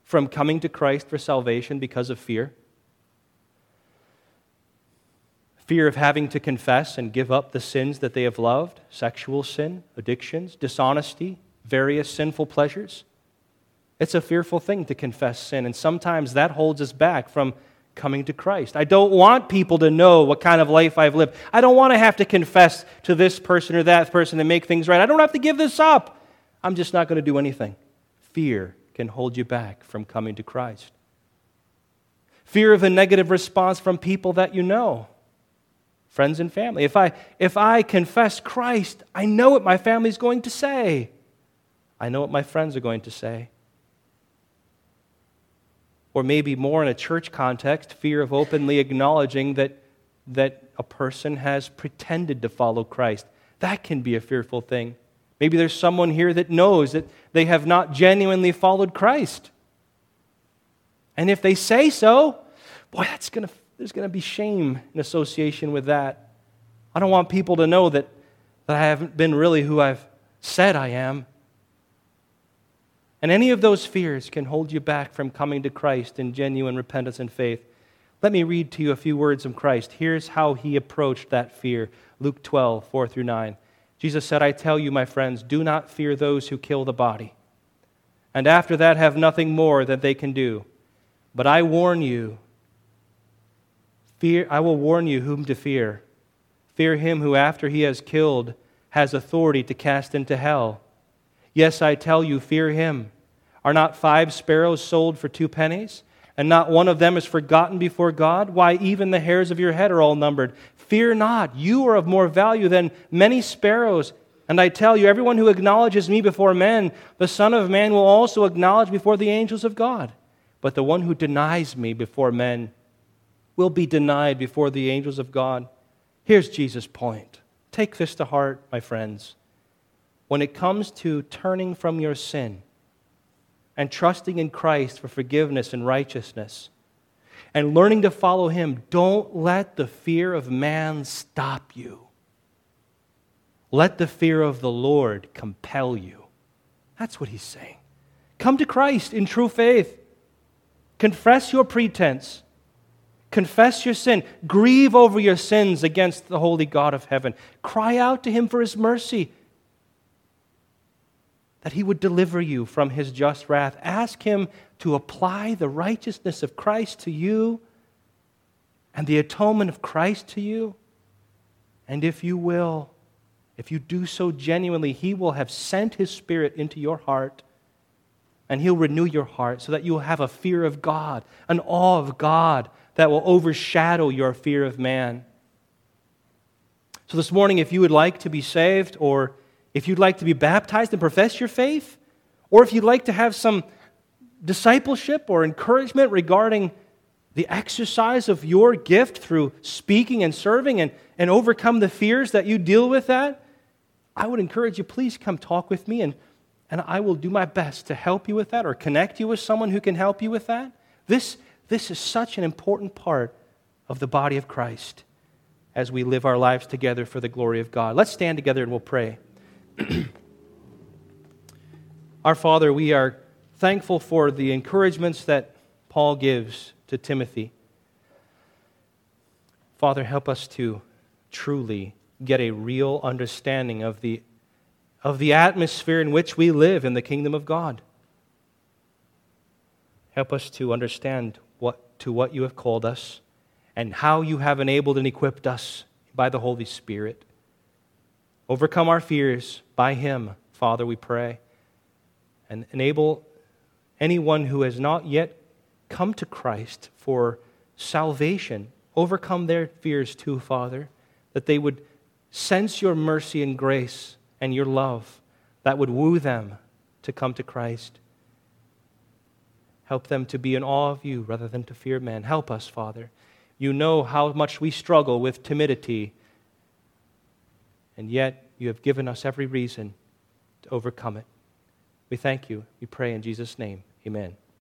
from coming to Christ for salvation because of fear? Fear of having to confess and give up the sins that they have loved, sexual sin, addictions, dishonesty, various sinful pleasures. It's a fearful thing to confess sin, and sometimes that holds us back from coming to Christ. I don't want people to know what kind of life I've lived. I don't want to have to confess to this person or that person to make things right. I don't have to give this up. I'm just not going to do anything. Fear can hold you back from coming to Christ. Fear of a negative response from people that you know, friends and family. If I confess Christ, I know what my family's going to say. I know what my friends are going to say. Or maybe more in a church context, fear of openly acknowledging that a person has pretended to follow Christ. That can be a fearful thing. Maybe there's someone here that knows that they have not genuinely followed Christ. And if they say so, boy, there's going to be shame in association with that. I don't want people to know that I haven't been really who I've said I am. And any of those fears can hold you back from coming to Christ in genuine repentance and faith. Let me read to you a few words from Christ. Here's how he approached that fear. Luke 12, 4 through 9. Jesus said, I tell you, my friends, do not fear those who kill the body, and after that have nothing more that they can do. But I warn you, I will warn you whom to fear. Fear him who after he has killed has authority to cast into hell. Yes, I tell you, fear him. Are not 5 sparrows sold for 2 pennies? And not one of them is forgotten before God? Why, even the hairs of your head are all numbered. Fear not, you are of more value than many sparrows. And I tell you, everyone who acknowledges me before men, the Son of Man will also acknowledge before the angels of God. But the one who denies me before men will be denied before the angels of God. Here's Jesus' point. Take this to heart, my friends. When it comes to turning from your sin and trusting in Christ for forgiveness and righteousness and learning to follow Him, don't let the fear of man stop you. Let the fear of the Lord compel you. That's what He's saying. Come to Christ in true faith. Confess your pretense. Confess your sin. Grieve over your sins against the holy God of heaven. Cry out to Him for His mercy, that He would deliver you from His just wrath. Ask Him to apply the righteousness of Christ to you and the atonement of Christ to you. And if you will, if you do so genuinely, He will have sent His Spirit into your heart, and He'll renew your heart so that you'll have a fear of God, an awe of God that will overshadow your fear of man. So this morning, if you would like to be saved, or if you'd like to be baptized and profess your faith, or if you'd like to have some discipleship or encouragement regarding the exercise of your gift through speaking and serving and overcome the fears that you deal with that, I would encourage you, please come talk with me, and I will do my best to help you with that or connect you with someone who can help you with that. This is such an important part of the body of Christ as we live our lives together for the glory of God. Let's stand together and we'll pray. Our Father, we are thankful for the encouragements that Paul gives to Timothy. Father, help us to truly get a real understanding of the atmosphere in which we live in the kingdom of God. Help us to understand what you have called us and how you have enabled and equipped us by the Holy Spirit. Overcome our fears by Him, Father, we pray, and enable anyone who has not yet come to Christ for salvation, overcome their fears too, Father, that they would sense your mercy and grace and your love that would woo them to come to Christ. Help them to be in awe of you rather than to fear man. Help us, Father. You know how much we struggle with timidity, and yet you have given us every reason to overcome it. We thank you. We pray in Jesus' name. Amen.